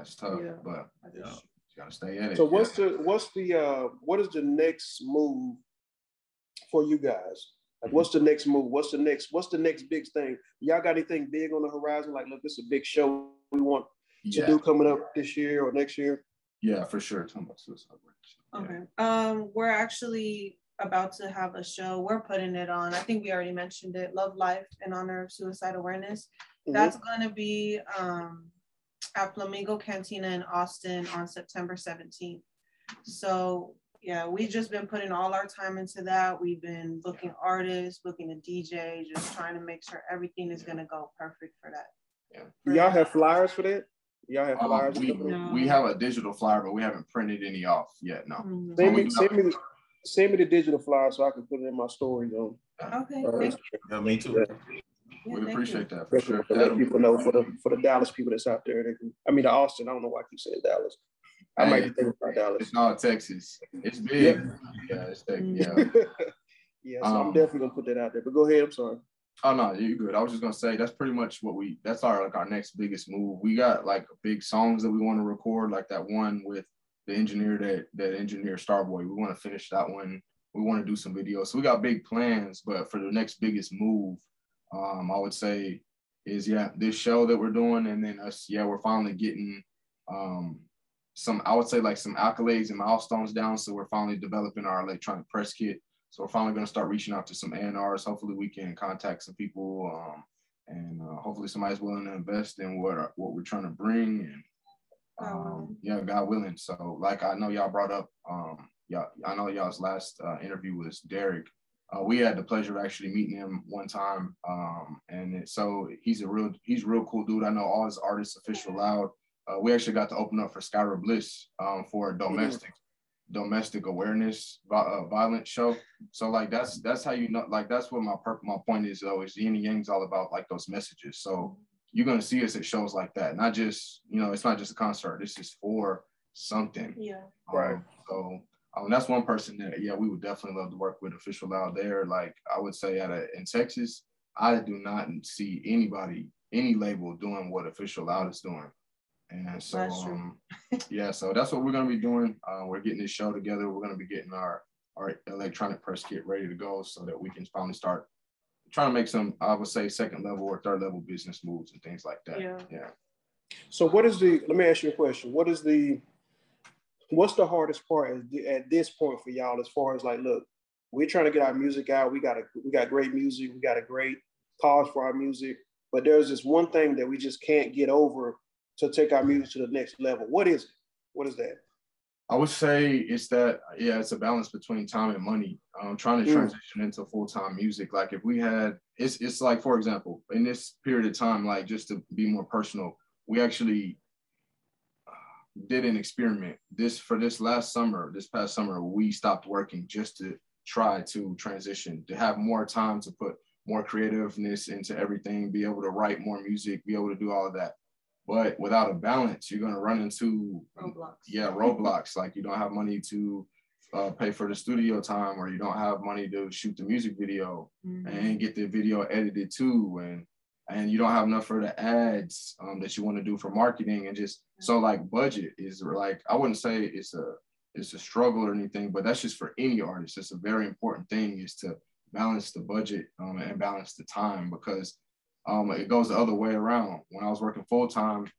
it's tough, but you gotta stay at it. So what is the next move for you guys? Like, what's the next move? What's the next big thing? Y'all got anything big on the horizon? Like, look, this is a big show we want to do coming up this year or next year? Yeah, for sure. Tell me about Suicide Watch. Okay. We're actually about to have a show. We're putting it on. I think we already mentioned it. Love Life in honor of suicide awareness. Mm-hmm. That's going to be at Flamingo Cantina in Austin on September 17th. So yeah, we've just been putting all our time into that. We've been booking artists, booking a DJ, just trying to make sure everything is gonna go perfect for that. Yeah. Do y'all have flyers for that? Y'all have flyers? We have a digital flyer, but we haven't printed any off yet. No. Mm-hmm. Send me the digital flyer so I can put it in my story. Though. Okay. Yeah, me too. Yeah. We appreciate that for sure. Let people know for the Dallas people that's out there. I mean, the Austin. I don't know why I keep saying Dallas. I might be thinking about Dallas. It's not Texas. It's big. Yeah, it's Texas. Yeah. Yeah, so I'm definitely gonna put that out there. But go ahead. I'm sorry. Oh no, you're good. I was just gonna say that's pretty much what we. That's our next biggest move. We got like big songs that we want to record, like that one with the engineer that engineer Starboy. We want to finish that one. We want to do some videos. So we got big plans. But for the next biggest move, I would say is this show that we're doing, and then us we're finally getting some, I would say, like some accolades and milestones down. So we're finally developing our electronic press kit. So we're finally going to start reaching out to some A&Rs. Hopefully we can contact some people, and hopefully somebody's willing to invest in what we're trying to bring. And God willing. So like I know y'all brought up, I know y'all's last interview was Derek. We had the pleasure of actually meeting him one time, so he's a real cool dude. I know all his artists, Official Loud. We actually got to open up for Skyra Bliss for a domestic awareness violence show. So like that's how you know, like that's what my point is though. Is Yin and Yang's all about like those messages. So you're gonna see us at shows like that. Not just it's not just a concert. This is for something. Yeah. Right. So. That's one person that, we would definitely love to work with Official Loud there. Like I would say in Texas, I do not see anybody, any label doing what Official Loud is doing. And so, so that's what we're going to be doing. We're getting this show together. We're going to be getting our electronic press kit ready to go so that we can finally start trying to make some, I would say, second level or third level business moves and things like that. Yeah. So let me ask you a question. What's the hardest part at this point for y'all as far as like, look, we're trying to get our music out. We got great music. We got a great cause for our music. But there's this one thing that we just can't get over to take our music to the next level. What is it? What is that? I would say it's that, it's a balance between time and money. I'm trying to transition into full-time music. Like if we had, it's like, for example, in this period of time, like just to be more personal, we actually did an experiment this past summer. We stopped working just to try to transition, to have more time to put more creativeness into everything, be able to write more music, be able to do all of that. But without a balance, you're going to run into roadblocks. Like you don't have money to pay for the studio time, or you don't have money to shoot the music video and get the video edited too, and you don't have enough for the ads that you want to do for marketing, and just so like budget is like, I wouldn't say it's a struggle or anything, but that's just for any artist. It's a very important thing is to balance the budget and balance the time, because it goes the other way around. When I was working full time,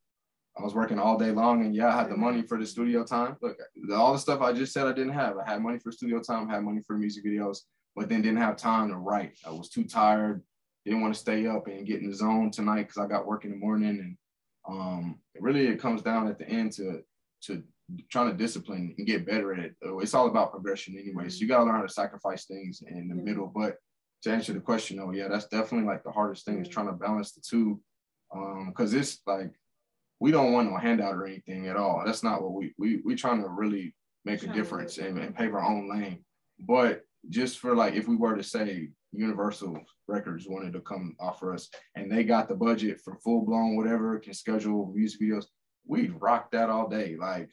I was working all day long, and I had the money for the studio time. Look, all the stuff I just said I didn't have. I had money for studio time, had money for music videos, but then didn't have time to write. I was too tired. Didn't want to stay up and get in the zone tonight because I got work in the morning. And it comes down at the end to trying to discipline and get better at it. It's all about progression anyway. So you got to learn how to sacrifice things in the middle. But to answer the question, that's definitely like the hardest thing is trying to balance the two. Because it's like, we don't want no handout or anything at all. That's not what we're trying to really make a difference and pave our own lane. But just for like, if we were to say, Universal Records wanted to come offer us, and they got the budget for full-blown whatever, can schedule music videos, we'd rock that all day. Like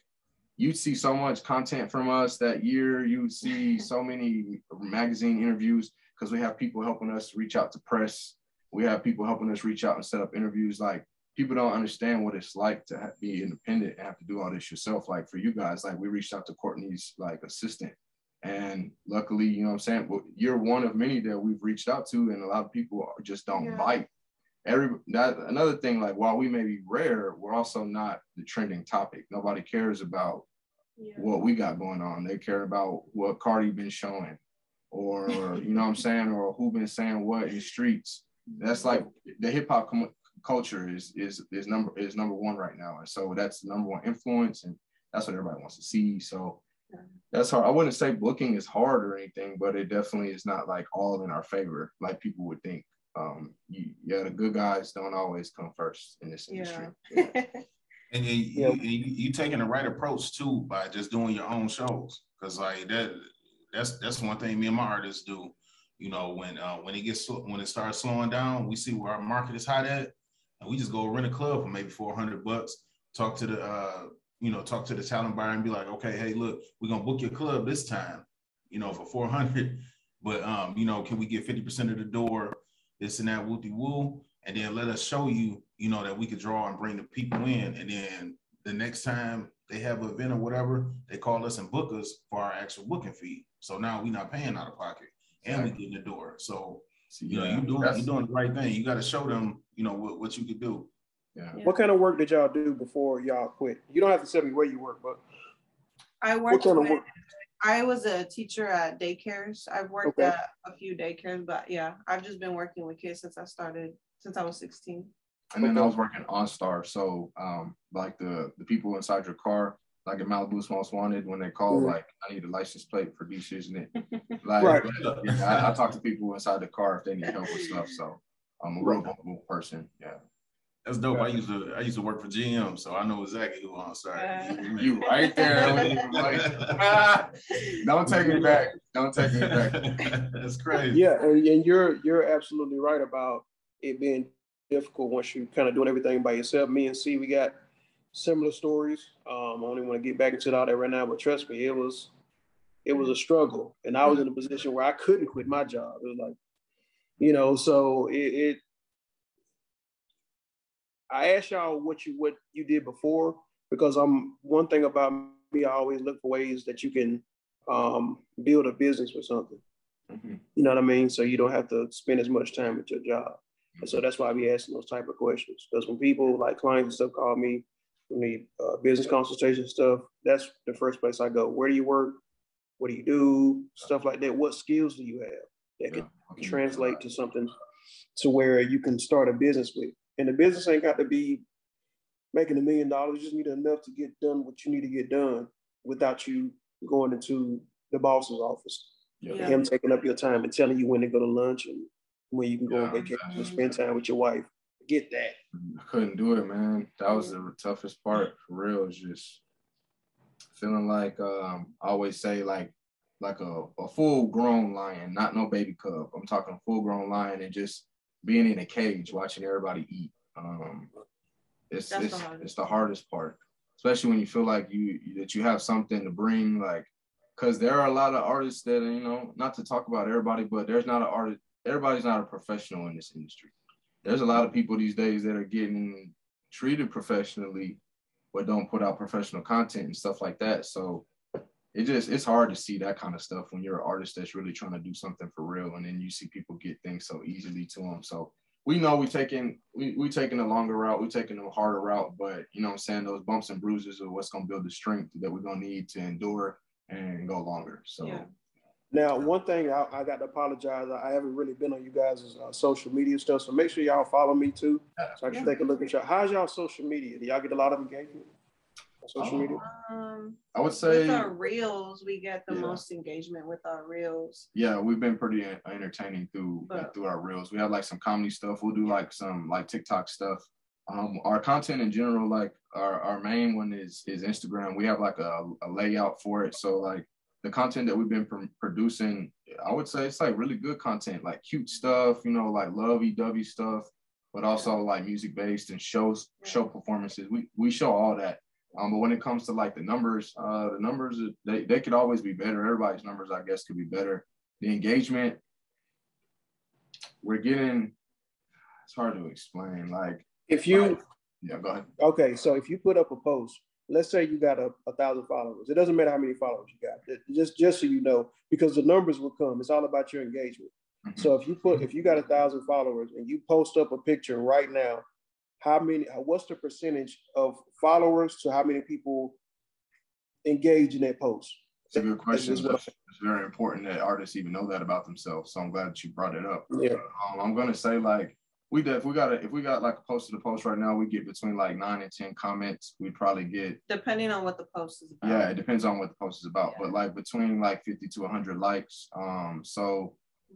you'd see so much content from us that year. You'd see so many magazine interviews, because we have people helping us reach out to press. We have people helping us reach out and set up interviews. Like people don't understand what it's like to be independent and have to do all this yourself. Like for you guys, like we reached out to Courtney's like assistant, and luckily, you're one of many that we've reached out to, and a lot of people just don't bite. Another thing, like while we may be rare, we're also not the trending topic. Nobody cares about what we got going on. They care about what Cardi been showing, or or who been saying what in the streets. That's like the hip hop culture is number one right now, and so that's the number one influence, and that's what everybody wants to see. So That's hard. I wouldn't say booking is hard or anything, but it definitely is not like all in our favor, like people would think. The good guys don't always come first in this industry. Yeah. And you taking the right approach too by just doing your own shows, because like that's one thing me and my artists do. You know, when it starts slowing down, we see where our market is hot at, and we just go rent a club for maybe $400. Talk to the talk to the talent buyer and be like, okay, hey, look, we're gonna book your club this time, for 400, but can we get 50% of the door? This and that, whoop-de-woo, and then let us show you, that we could draw and bring the people in, and then the next time they have an event or whatever, they call us and book us for our actual booking fee. So now we're not paying out of pocket, and we get in the door. So you're doing the right thing. You got to show them, what you could do. Yeah. What kind of work did y'all do before y'all quit? You don't have to tell me where you work, but I worked. What kind of work? I was a teacher at daycares. I've worked at a few daycares, but yeah, I've just been working with kids since I was 16. And then I was working on Star. So like the people inside your car, like at Malibu Most Wanted, when they call, like, I need a license plate for DC, isn't it? Like, right. Yeah, I talk to people inside the car if they need help with stuff. So I'm a real vulnerable person. Yeah. That's dope. I used to work for GM, so I know exactly who I'm sorry. You right there. Don't take it back. Don't take it back. That's crazy. Yeah, and you're absolutely right about it being difficult once you kind of doing everything by yourself. Me and C, we got similar stories. I only want to get back into all that right now, but trust me, it was a struggle. And I was in a position where I couldn't quit my job. It was like, so I asked y'all what you did before, because one thing about me, I always look for ways that you can build a business with something. Mm-hmm. You know what I mean? So you don't have to spend as much time at your job. Mm-hmm. And so that's why I be asking those type of questions. Because when people like clients and stuff call me, when they business consultation stuff, that's the first place I go. Where do you work? What do you do? Stuff like that. What skills do you have that can translate to something to where you can start a business with? And the business ain't got to be making $1 million. You just need enough to get done what you need to get done without you going into the boss's office. Yeah. Yeah. Him taking up your time and telling you when to go to lunch and when you can go on vacation and spend time with your wife. Get that. I couldn't do it, man. That was the toughest part, for real. It's just feeling like, I always say, like a full-grown lion, not no baby cub. I'm talking full-grown lion, and just being in a cage, watching everybody eat, it's the hardest part, especially when you feel like you have something to bring, like, because there are a lot of artists that, not to talk about everybody, but there's not an artist, everybody's not a professional in this industry. There's a lot of people these days that are getting treated professionally, but don't put out professional content and stuff like that. So it's hard to see that kind of stuff when you're an artist that's really trying to do something for real, and then you see people get things so easily to them. So we know we're taking a longer route, we're taking a harder route, but those bumps and bruises are what's gonna build the strength that we're gonna need to endure and go longer. So now, one thing I got to apologize, I haven't really been on you guys' social media stuff, so make sure y'all follow me too, so I can take a look at y'all. How's y'all social media? Do y'all get a lot of engagement? Social media? I would say with our reels, we get the most engagement with our reels. Yeah, we've been pretty entertaining through our reels. We have like some comedy stuff. We'll do like some like TikTok stuff. Our content in general, like our main one is Instagram. We have like a layout for it. So like the content that we've been producing, I would say it's like really good content, like cute stuff, like lovey-dovey stuff, but also like music-based and show performances. We show all that. But when it comes to like the numbers, they could always be better. Everybody's numbers, I guess, could be better. The engagement we're getting, it's hard to explain. Like go ahead. Okay. So if you put up a post, let's say you got 1,000 followers. It doesn't matter how many followers you got, just so you know, because the numbers will come. It's all about your engagement. Mm-hmm. So if you got 1,000 followers and you post up a picture right now, what's the percentage of followers to how many people engage in that post? It's a good question. It's very important that artists even know that about themselves. So I'm glad that you brought it up. Yeah. I'm going to say like we did, if we got like a post to the post right now, we get between like 9 and 10 comments. We probably get, depending on what the post is about. Yeah, it depends on what the post is about. Yeah. But like between like 50 to 100 likes. So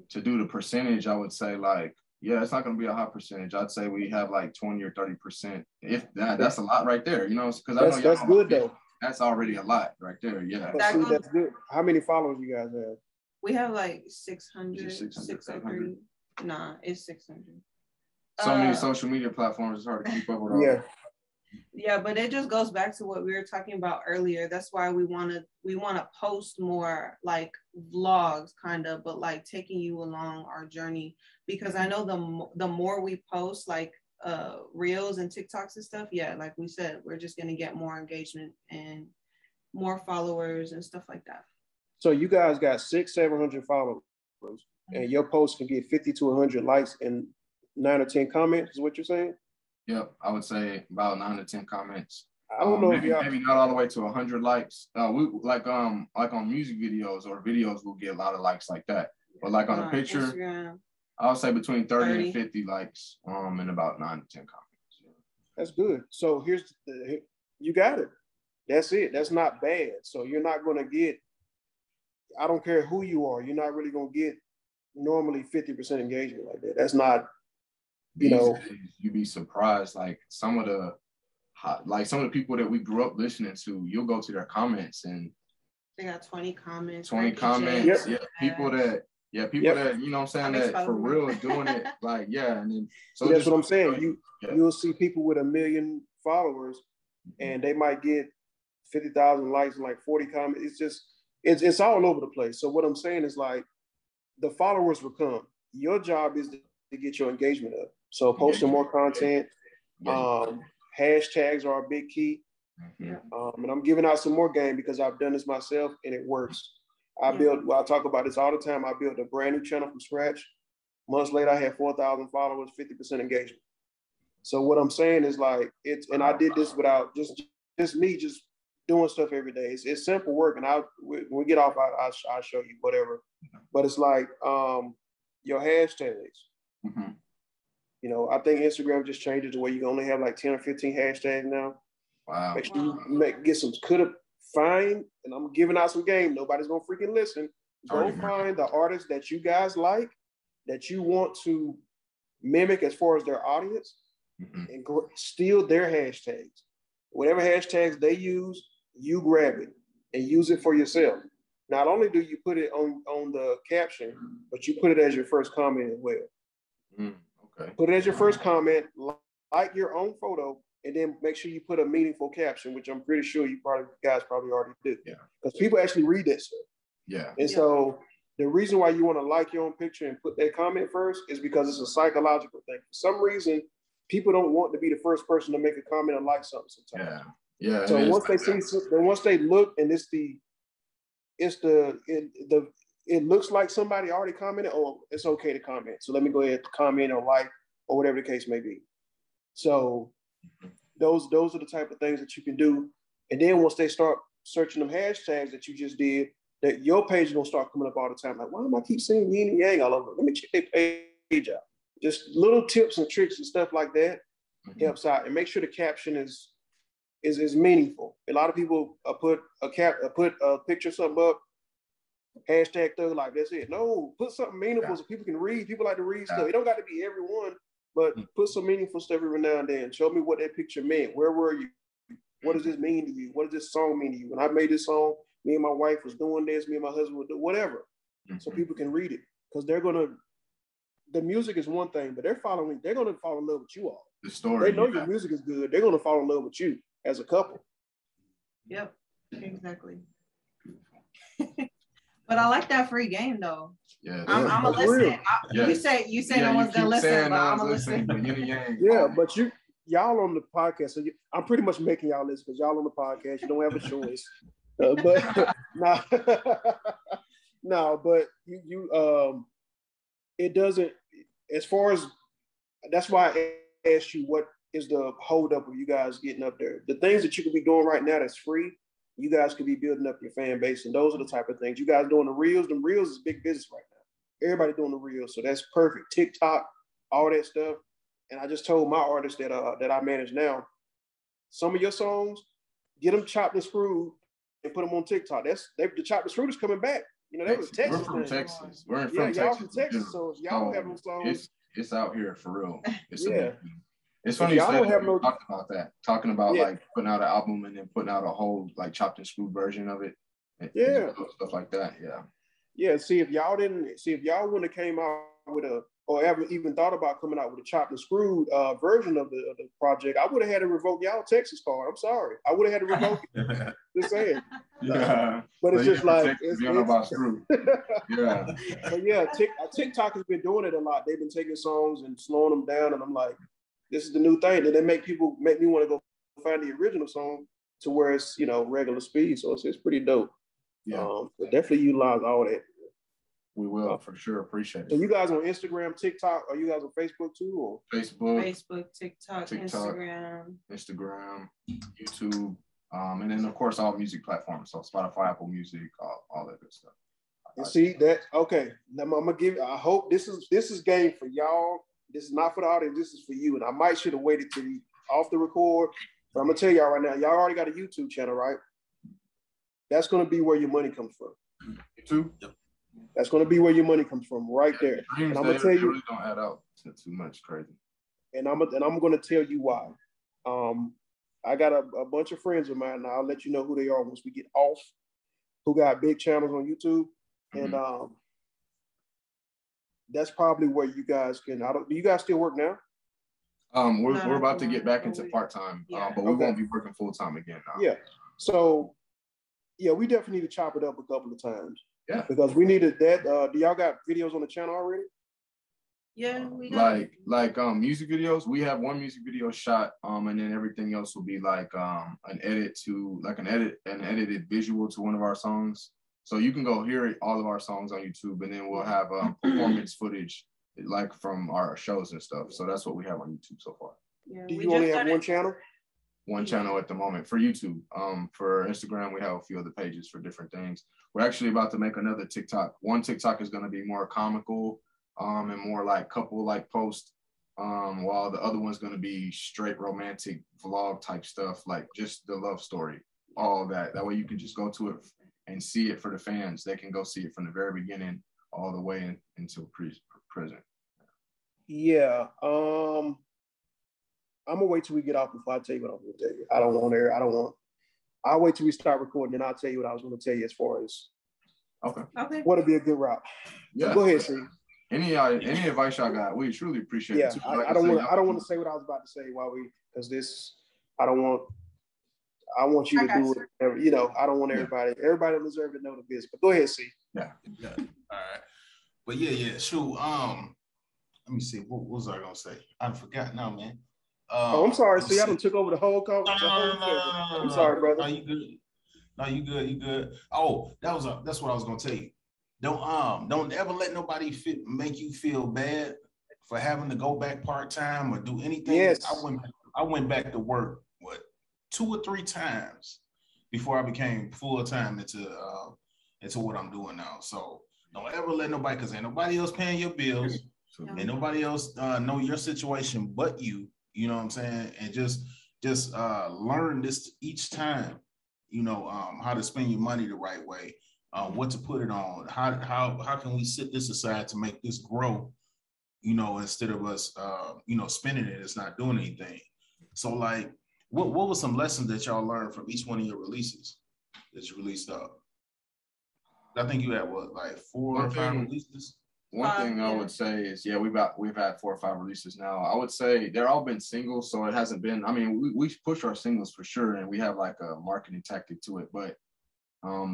to do the percentage, I would say like, yeah, it's not going to be a high percentage. I'd say we have like 20 or 30%. If that, that's a lot right there, you know, because I know that's good though. That's already a lot right there. Yeah, that's good. How many followers you guys have? We have like 600, 603. Nah, it's 600. So many social media platforms, it's hard to keep up with all. Yeah. Yeah, but it just goes back to what we were talking about earlier. That's why we want to post more like vlogs kind of, but like taking you along our journey, because I know the more we post like reels and TikToks and stuff, yeah, like we said, we're just going to get more engagement and more followers and stuff like that. So you guys got 600-700 followers, and your post can get 50 to 100 likes and 9 or 10 comments is what you're saying? Yep, I would say about 9 to 10 comments. I don't know if y'all... Maybe not all the way to 100 likes. We like on music videos or videos, we'll get a lot of likes like that. But like on a picture, Instagram, I would say between 30 and 50 likes and about 9 to 10 comments. Yeah. That's good. So here's... you got it. That's it. That's not bad. So you're not going to get... I don't care who you are. You're not really going to get normally 50% engagement like that. That's not... You know, you'd be surprised. Like some of the people that we grew up listening to, you'll go to their comments and they got 20 comments. 20 comments. Yep. Yeah, people that you know what I'm saying, that for real doing it. Like, yeah. And then, so that's what I'm saying. You'll see people with 1 million followers, and they might get 50,000 likes and like 40 comments. It's just it's all over the place. So what I'm saying is like the followers will come. Your job is to get your engagement up. So posting more content, hashtags are a big key. Mm-hmm. And I'm giving out some more game because I've done this myself and it works. I talk about this all the time. I built a brand new channel from scratch. Months later, I had 4,000 followers, 50% engagement. So what I'm saying is like, and I did this without just doing stuff every day. It's simple work. And when we get off, I'll show you whatever, but it's like your hashtags. Mm-hmm. You know, I think Instagram just changed it to where you only have like 10 or 15 hashtags now. Wow. Make sure you get some, and I'm giving out some game. Nobody's going to freaking listen. Go find the artists that you guys like, that you want to mimic as far as their audience, and steal their hashtags. Whatever hashtags they use, you grab it and use it for yourself. Not only do you put it on the caption, but you put it as your first comment as well. Okay. Put it as your first comment, like your own photo, and then make sure you put a meaningful caption, which I'm pretty sure you guys probably already do. Yeah. Because people actually read that stuff. Yeah. And so the reason why you want to like your own picture and put that comment first is because it's a psychological thing. For some reason, people don't want to be the first person to make a comment and like something sometimes. Yeah. Yeah. So once they look and it looks like somebody already commented. Oh, it's okay to comment. So let me go ahead and comment or like or whatever the case may be. So those are the type of things that you can do. And then once they start searching them hashtags that you just did, that your page is gonna start coming up all the time. Like, why am I keep seeing Yin and Yang all over? Let me check their page out. Just little tips and tricks and stuff like that helps out. And make sure the caption is meaningful. A lot of people put a picture of something up. Hashtag Thug Life. That's it. No, put something meaningful so people can read. People like to read stuff. It don't got to be everyone, but put some meaningful stuff every now and then. Show me what that picture meant. Where were you? What does this mean to you? What does this song mean to you? When I made this song, me and my wife was doing this. Me and my husband would do whatever, so people can read it, because they're gonna. The music is one thing, but they're gonna fall in love with you all. The story. They know your music is good. They're gonna fall in love with you as a couple. Yep. Exactly. But I like that free game though. Yeah, I'm a listen. You said no one's gonna listen, but I'm a listen. Yeah, but y'all on the podcast, so I'm pretty much making y'all listen because y'all on the podcast. You don't have a choice. But you it doesn't. As far as that's why I asked you what is the holdup of you guys getting up there. The things that you could be doing right now that's free. You guys could be building up your fan base, and those are the type of things. You guys doing the reels. The reels is big business right now. Everybody doing the reels, so that's perfect. TikTok, all that stuff. And I just told my artists that that I manage now, some of your songs, get them chopped and screwed and put them on TikTok. The chopped and screwed is coming back. You know, that was Texas. We're from Texas. We're from Texas. Y'all from Texas, so y'all have those songs. It's out here for real. It's It's funny you said talking about like putting out an album and then putting out a whole like chopped and screwed version of it. Stuff like that. Yeah. See if y'all wouldn't have came out with a, or ever even thought about coming out with a chopped and screwed version of the project, I would have had to revoke y'all Texas card. I'm sorry. I would have had to revoke it. Just saying. Yeah. But it's just like, yeah. But yeah, TikTok has been doing it a lot. They've been taking songs and slowing them down. And I'm like, this is the new thing. And they make me want to go find the original song to where it's, you know, regular speed. So it's pretty dope. Yeah. But definitely utilize all that. We will for sure. Appreciate it. So you guys on Instagram, TikTok, are you guys on Facebook too? Or? Facebook, TikTok, Instagram, YouTube, and then of course all music platforms. So Spotify, Apple Music, all that good stuff. And see that? Okay. Now I'm gonna give. I hope this is game for y'all. This is not for the audience. This is for you. And I might should have waited till off the record, but I'm gonna tell y'all right now. Y'all already got a YouTube channel, right? That's gonna be where your money comes from. YouTube. Yep. That's going to be where your money comes from, right there. And I'm going to tell you, really don't add out to too much crazy. And I'm going to tell you why. I got a bunch of friends of mine, and I'll let you know who they are once we get off, who got big channels on YouTube, and that's probably where you guys can. Do you guys still work now? We're about to get back into part time, but we won't be working full time again now. Yeah. So, we definitely need to chop it up a couple of times. Yeah, because we needed that. Do y'all got videos on the channel already? Yeah, we got music videos. We have one music video shot, and then everything else will be like an edited visual to one of our songs. So you can go hear all of our songs on YouTube, and then we'll have performance footage like from our shows and stuff. So that's what we have on YouTube so far. Yeah, do you only have one channel? One channel at the moment for YouTube. For Instagram, we have a few other pages for different things. We're actually about to make another TikTok. One TikTok is going to be more comical and more like couple like post, while the other one's going to be straight romantic vlog type stuff, like just the love story, all that. That way you can just go to it and see it for the fans. They can go see it from the very beginning all the way until present. Yeah. I'm gonna wait till we get off before I tell you what I'm gonna tell you. I'll wait till we start recording and I'll tell you what I was gonna tell you as far as what'll be a good route. Yeah. Go ahead, see. Any advice y'all got, we truly appreciate it. I don't want to say what I was about to say I don't want everybody to deserve to know the biz, but go ahead, see. Yeah. All right. But yeah, shoot. Let me see, what was I gonna say? I forgot now, man. I'm sorry. See, I done took over the whole conversation. No. I'm sorry, brother. No, you good. You good. Oh, that's what I was gonna tell you. Don't ever let nobody make you feel bad for having to go back part time or do anything. Yes. I went back to work 2 or 3 times before I became full time into what I'm doing now. So don't ever let nobody, because ain't nobody else paying your bills, and nobody else know your situation but you. You know what I'm saying? And just learn this each time, how to spend your money the right way, what to put it on, how can we set this aside to make this grow, instead of us, spending it, it's not doing anything. So like, what were some lessons that y'all learned from each one of your releases that you released up? I think you had like 4 or 5 releases? One thing I would say is, we've had 4 or 5 releases now. I would say they're all been singles, so it hasn't been. I mean, we push our singles for sure, and we have like a marketing tactic to it, but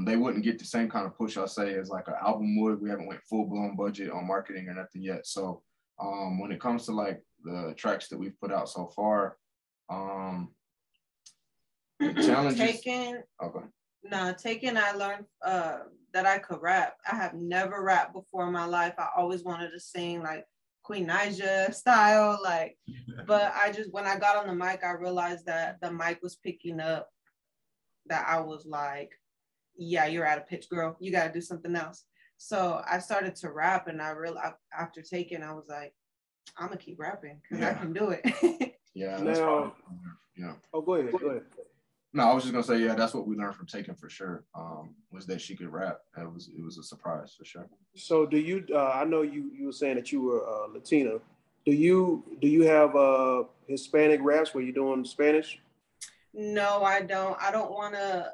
they wouldn't get the same kind of push, I'll say, as like an album would. We haven't went full-blown budget on marketing or nothing yet. So when it comes to like the tracks that we've put out so far, the challenges. Taken, I learned that I could rap. I have never rapped before in my life. I always wanted to sing like Queen Naija style, but when I got on the mic, I realized that the mic was picking up that I was like, yeah, you're out of pitch, girl. You got to do something else. So I started to rap, and I realized after Taken, I was like, I'm gonna keep rapping because I can do it. Yeah, that's probably what we learned. Yeah. Oh, go ahead. Go ahead. No, I was just gonna say, yeah, that's what we learned from Taken for sure. Was that she could rap. It was a surprise for sure. So, do you? I know you were saying that you were Latina. Do you have Hispanic raps where you're doing Spanish? No, I don't. I don't want to.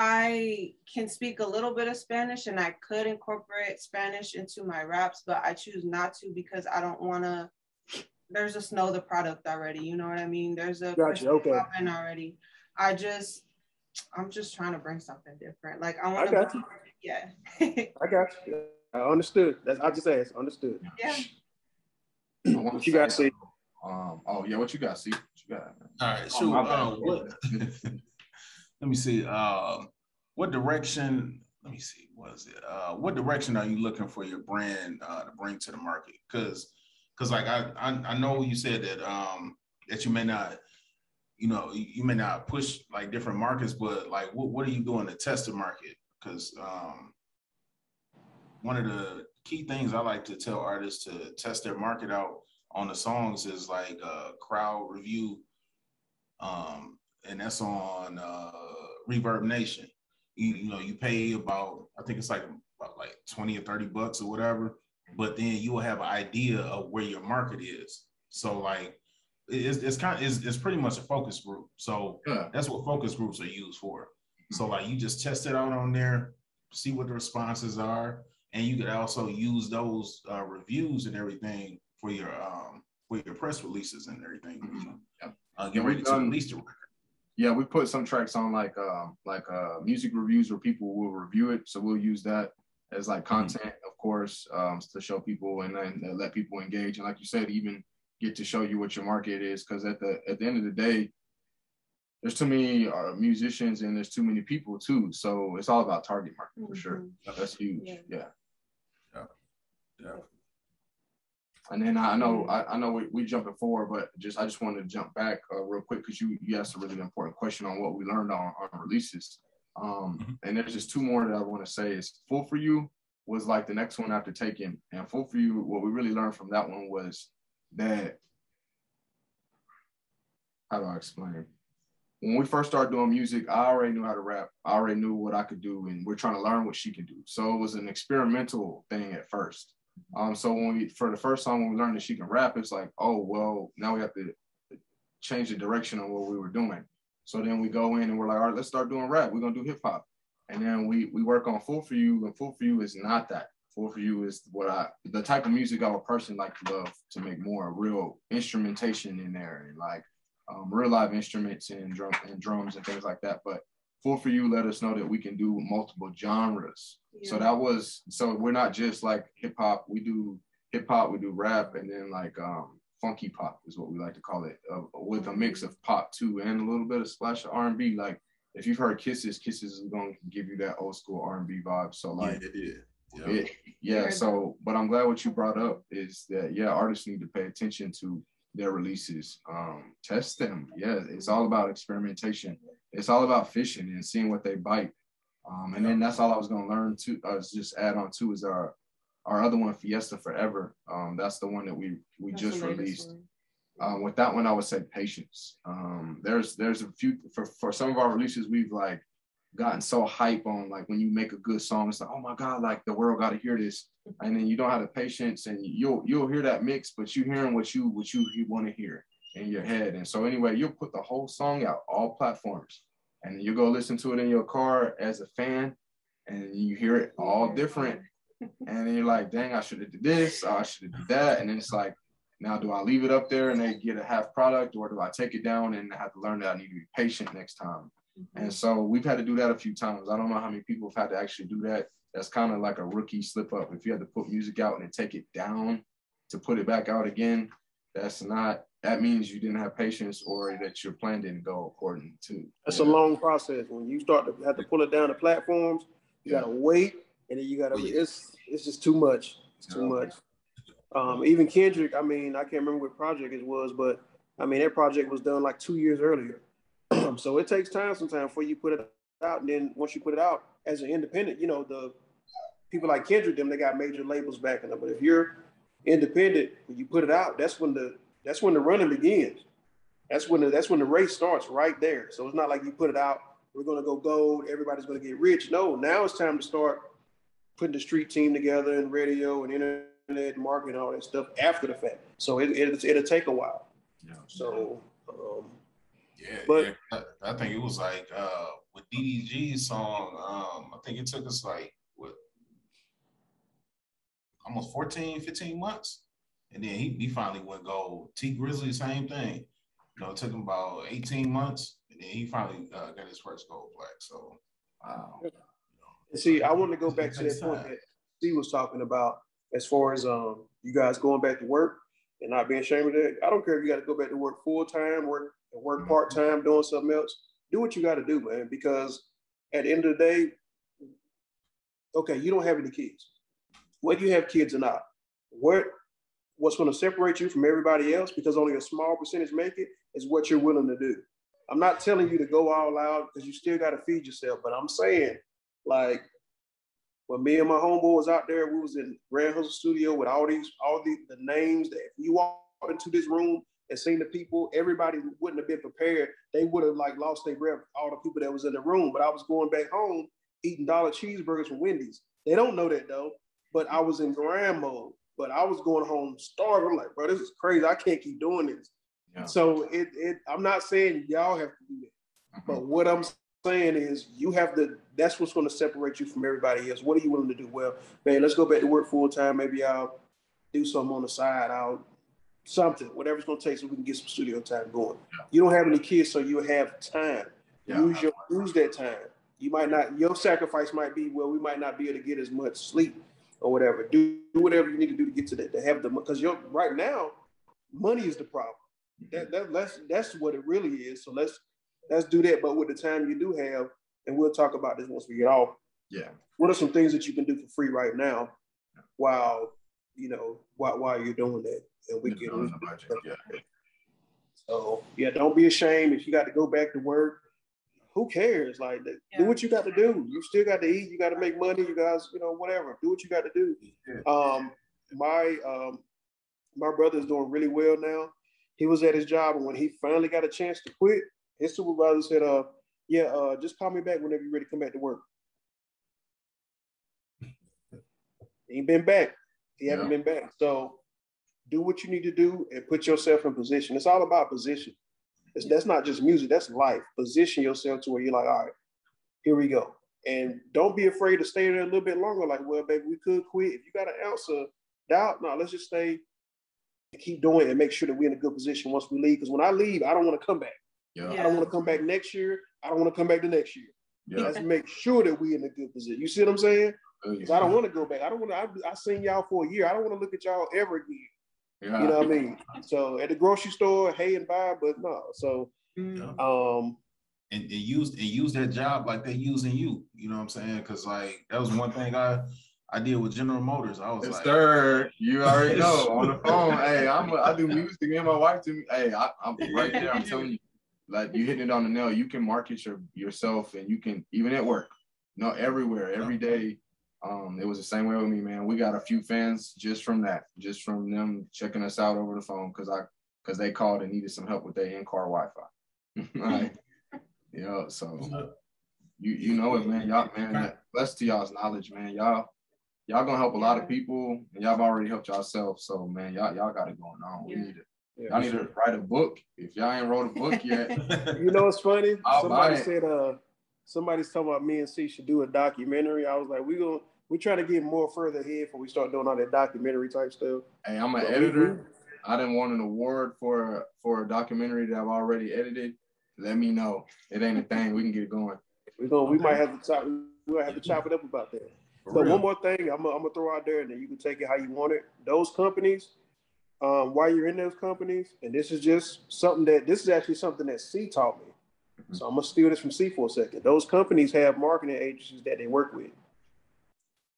I can speak a little bit of Spanish, and I could incorporate Spanish into my raps, but I choose not to because I don't want to. There's just know the product already. You know what I mean? There's a gotcha, okay. already. I'm just trying to bring something different. Like I want to. Yeah. I got you. I understood. That's I just asked. Understood. Yeah. What you got, see? Oh yeah. What you got, see? What you got? All right. So let me see. What direction? Let me see. What is it? What direction are you looking for your brand to bring to the market? Because like I know you said that that you may not, you may not push like different markets, but like what are you doing to test the market? Because one of the key things I like to tell artists to test their market out on the songs is like crowd review, and that's on Reverb Nation. You pay about I think it's like about like $20 or $30 or whatever. But then you will have an idea of where your market is. So like, it's pretty much a focus group. So that's what focus groups are used for. So like, you just test it out on there, see what the responses are, and you could also use those reviews and everything for your press releases and everything. Get ready to release the record. Yeah, we put some tracks on like music reviews where people will review it. So we'll use that as like content, of course, to show people and then let people engage. And like you said, even get to show you what your market is. Cause at the end of the day, there's too many musicians and there's too many people too. So it's all about target market for sure. That's huge. Yeah. And then I know we jumping forward, but I just wanted to jump back real quick. Cause you asked a really important question on what we learned on releases. And there's just two more that I want to say is Full For You was like the next one after Taken, and Full For You, what we really learned from that one was that, how do I explain? When we first started doing music, I already knew how to rap. I already knew what I could do, and we're trying to learn what she can do. So it was an experimental thing at first. So for the first song, when we learned that she can rap, it's like, oh, well, now we have to change the direction of what we were doing. So then we go in and we're like, all right, let's start doing rap. We're going to do hip hop. And then we work on Full For You, and Full For You is not that. Full For You is the type of music I would personally like to love to make more real instrumentation in there and like real live instruments and drums and things like that. But Full For You let us know that we can do multiple genres. Yeah. So so we're not just like hip hop. We do hip hop, we do rap, and then like, funky pop is what we like to call it, with a mix of pop too and a little bit of splash of R&B. Like if you've heard Kisses is going to give you that old school R&B vibe. So like so but I'm glad what you brought up is that artists need to pay attention to their releases, test them. It's all about experimentation. It's all about fishing and seeing what they bite. And then that's all I was going to learn too. I was just add on to is our other one, Fiesta Forever, that's the one that we just released. With that one, I would say patience. There's a few, for some of our releases, we've like gotten so hype on like when you make a good song, it's like, oh my God, like the world got to hear this. And then you don't have the patience and you'll hear that mix, but you're hearing what you want to hear in your head. And so anyway, you'll put the whole song out, all platforms, and you go listen to it in your car as a fan and you hear it all different. And then you're like, dang, I should have did this, I should have did that. And then it's like, now do I leave it up there and they get a half product, or do I take it down and I have to learn that I need to be patient next time? And so we've had to do that a few times. I don't know how many people have had to actually do that. That's kind of like a rookie slip up. If you had to put music out and then take it down to put it back out again, that means you didn't have patience or that your plan didn't go according to. That's a long process. When you start to have to pull it down to platforms, you gotta wait. And then you gotta, it's just too much. It's too much. Even Kendrick, I mean, I can't remember what project it was, but I mean, that project was done like 2 years earlier. So it takes time sometimes before you put it out. And then once you put it out as an independent, the people like Kendrick, they got major labels backing them. But if you're independent, when you put it out, that's when the running begins. That's when the race starts right there. So it's not like you put it out, we're going to go gold, everybody's going to get rich. No, now it's time to start putting the street team together and radio and internet marketing and all that stuff after the fact. So it'll take a while. Yeah. So, I think it was like with DDG's song, I think it took us like almost 14, 15 months. And then he finally went gold. T Grizzly, same thing. You know, it took him about 18 months. And then he finally got his first gold plaque. So, wow. You know, see, I wanted to go back to that point that T was talking about as far as you guys going back to work and not being ashamed of that. I don't care if you got to go back to work full time, work mm-hmm. part time, doing something else. Do what you got to do, man. Because at the end of the day, okay, you don't have any kids. Whether you have kids or not, what's going to separate you from everybody else, because only a small percentage make it, is what you're willing to do. I'm not telling you to go all out, because you still got to feed yourself, but I'm saying, like, when me and my homeboy was out there, we was in Grand Hustle Studio with all the names that if you walk into this room and seen the people, everybody wouldn't have been prepared. They would have, like, lost their breath, all the people that was in the room, but I was going back home eating dollar cheeseburgers from Wendy's. They don't know that, though. But I was in grind mode, but I was going home starving. I'm like, bro, this is crazy. I can't keep doing this. Yeah. So I'm not saying y'all have to do that. Mm-hmm. But what I'm saying is that's what's going to separate you from everybody else. What are you willing to do? Well, man, let's go back to work full time. Maybe I'll do something on the side. Whatever's going to take so we can get some studio time going. Yeah. You don't have any kids, so you have time. Yeah. Use that time. You might not, your sacrifice might be, well, we might not be able to get as much sleep or whatever. Do whatever you need to do to get to that, to have the money. Because right now, money is the problem. That's what it really is. So let's do that. But with the time you do have, and we'll talk about this once we get off. Yeah. What are some things that you can do for free right now, while you're doing that, and we get on the budget. Yeah. So yeah, don't be ashamed if you got to go back to work. Who cares? Like, do what you got to do. You still got to eat. You got to make money. You guys, whatever. Do what you got to do. My brother's doing really well now. He was at his job, and when he finally got a chance to quit, his supervisor said, just call me back whenever you're ready to come back to work." He ain't been back. He haven't been back. So do what you need to do and put yourself in position. It's all about position. That's not just music, that's life. Position yourself to where you're like, all right, here we go. And don't be afraid to stay there a little bit longer. Like, well, baby, we could quit. If you got an ounce of doubt, no, let's just stay and keep doing it and make sure that we're in a good position once we leave. Because when I leave, I don't want to come back. Yeah. I don't want to come back next year. I don't want to come back the next year. Yeah. Let's make sure that we're in a good position. You see what I'm saying? Because I don't want to go back. I don't want to, I seen y'all for a year. I don't want to look at y'all ever again. Yeah. You know what I mean? So at the grocery store, hey and buy, but no. So, and use that job like they're using you. You know what I'm saying? Because like that was one thing I did with General Motors. I was like, "Sir, you already know on the phone. Hey, I do music. Me and my wife do. Hey, I'm right there. I'm telling you, like you hitting it on the nail. You can market yourself, and you can even at work. No, everywhere, every day." It was the same way with me, man. We got a few fans just from them checking us out over the phone because they called and needed some help with their in-car Wi-Fi. Right? So you know it, man. Y'all, man, bless to y'all's knowledge, man. Y'all gonna help a lot of people, and y'all have already helped yourself. So, man, y'all got it going on. We need it. Yeah, y'all need to write a book. If y'all ain't wrote a book yet, you know what's funny? Somebody said, somebody's talking about me and C should do a documentary. I was like, we're trying to get more further ahead before we start doing all that documentary type stuff. Hey, I'm an editor. I didn't want an award for a documentary that I've already edited. Let me know. It ain't a thing. We can get it going. We might have to chop it up about that. But one more thing I'm going to throw out there, and then you can take it how you want it. Those companies, while you're in those companies, and this is actually something that C taught me. So I'm going to steal this from C for a second. Those companies have marketing agencies that they work with.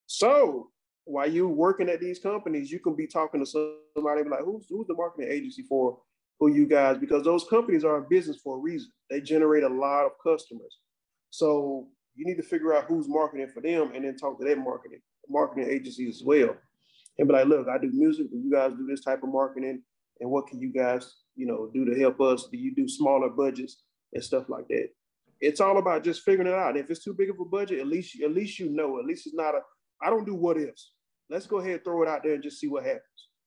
So while you're working at these companies, you can be talking to somebody like, who's the marketing agency for who you guys? Because those companies are in business for a reason. They generate a lot of customers. So you need to figure out who's marketing for them and then talk to their marketing agency as well. and be like, look, I do music, but you guys do this type of marketing, and what can you guys, you know, do to help us? Do you do smaller budgets and stuff like that? It's all about just figuring it out. If it's too big of a budget, at least you know, at least it's not a, I don't do what ifs. Let's go ahead and throw it out there and just see what happens.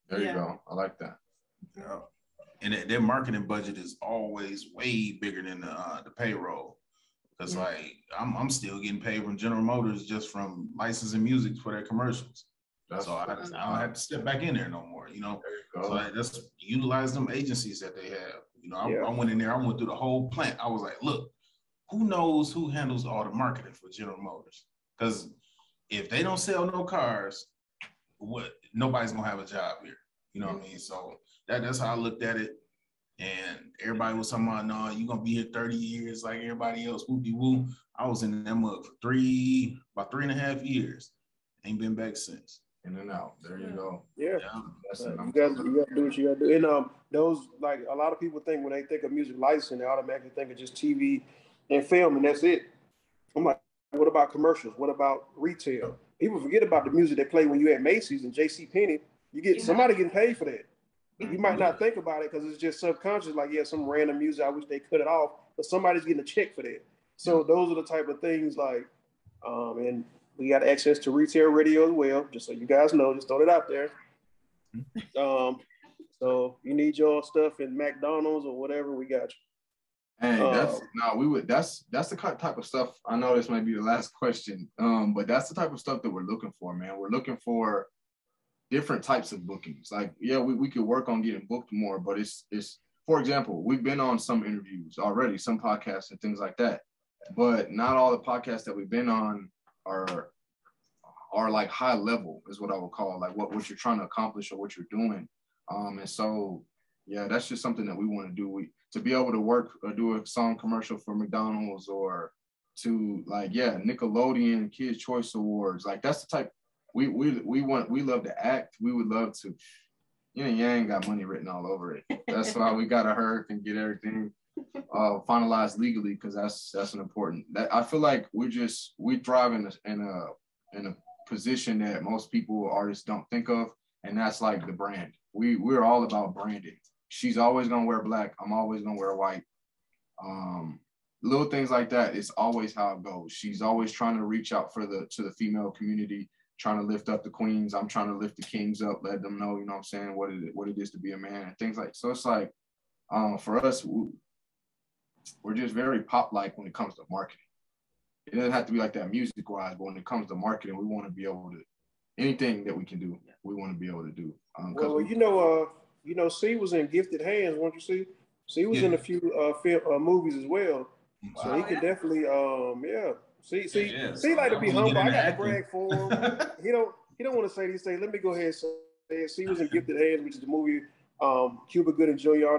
There you go. I like that. Yeah. And their marketing budget is always way bigger than the payroll. Because like, I'm still getting paid from General Motors just from licensing music for their commercials. So I don't have to step back in there no more, you know. So like, that's utilize them agencies that they have. You know, I went in there, I went through the whole plant. I was like, look, who knows who handles all the marketing for General Motors? Because if they don't sell no cars, nobody's gonna have a job here. You know what I mean? So that's how I looked at it. And everybody was talking about, no, you're gonna be here 30 years like everybody else, whoop-de-woo. I was in that mug for about three and a half years. Ain't been back since. In and out. There you go. Yeah. You gotta do what you gotta do. And those, like, a lot of people think when they think of music licensing, they automatically think of just TV and film, and that's it. I'm like, what about commercials? What about retail? People forget about the music they play when you at Macy's and JCPenney. You get somebody getting paid for that. You might not think about it because it's just subconscious, like, yeah, some random music, I wish they cut it off, but somebody's getting a check for that. So those are the type of things, like, and we got access to retail radio as well, just so you guys know, just throw it out there. So you need your stuff in McDonald's or whatever, we got you. Hey, that's the type of stuff. I know this might be the last question, but that's the type of stuff that we're looking for, man. We're looking for different types of bookings. Like, yeah, we could work on getting booked more, but it's, for example, we've been on some interviews already, some podcasts and things like that, but not all the podcasts that we've been on are like high level is what I would call, like, what you're trying to accomplish or what you're doing. And so, yeah, that's just something that we want to do. To be able to work or do a song commercial for McDonald's or to, like, Nickelodeon Kids Choice Awards. Like, that's the type we love to act. We would love to. Yin and Yang got money written all over it. That's why we got to hurry and get everything finalized legally, because that's an important. That, I feel like we thrive in a position that most people or artists don't think of, and that's like the brand. We're all about branding. She's always gonna wear black. I'm always gonna wear white. Little things like that. It's always how it goes. She's always trying to reach out to the female community, trying to lift up the queens. I'm trying to lift the kings up, let them know, you know what I'm saying, what it is to be a man and things like. So it's like, for us, we're just very pop-like when it comes to marketing. It doesn't have to be like that music-wise, but when it comes to marketing, we want to be able to, anything that we can do, we want to be able to do. C was in Gifted Hands, weren't you, C? C was in a few movies as well. So he could definitely, C like to be humble. I got to brag for him. He don't want to say these things. Let me go ahead and say it. C was in Gifted Hands, which is the movie Cuba Gooding Jr.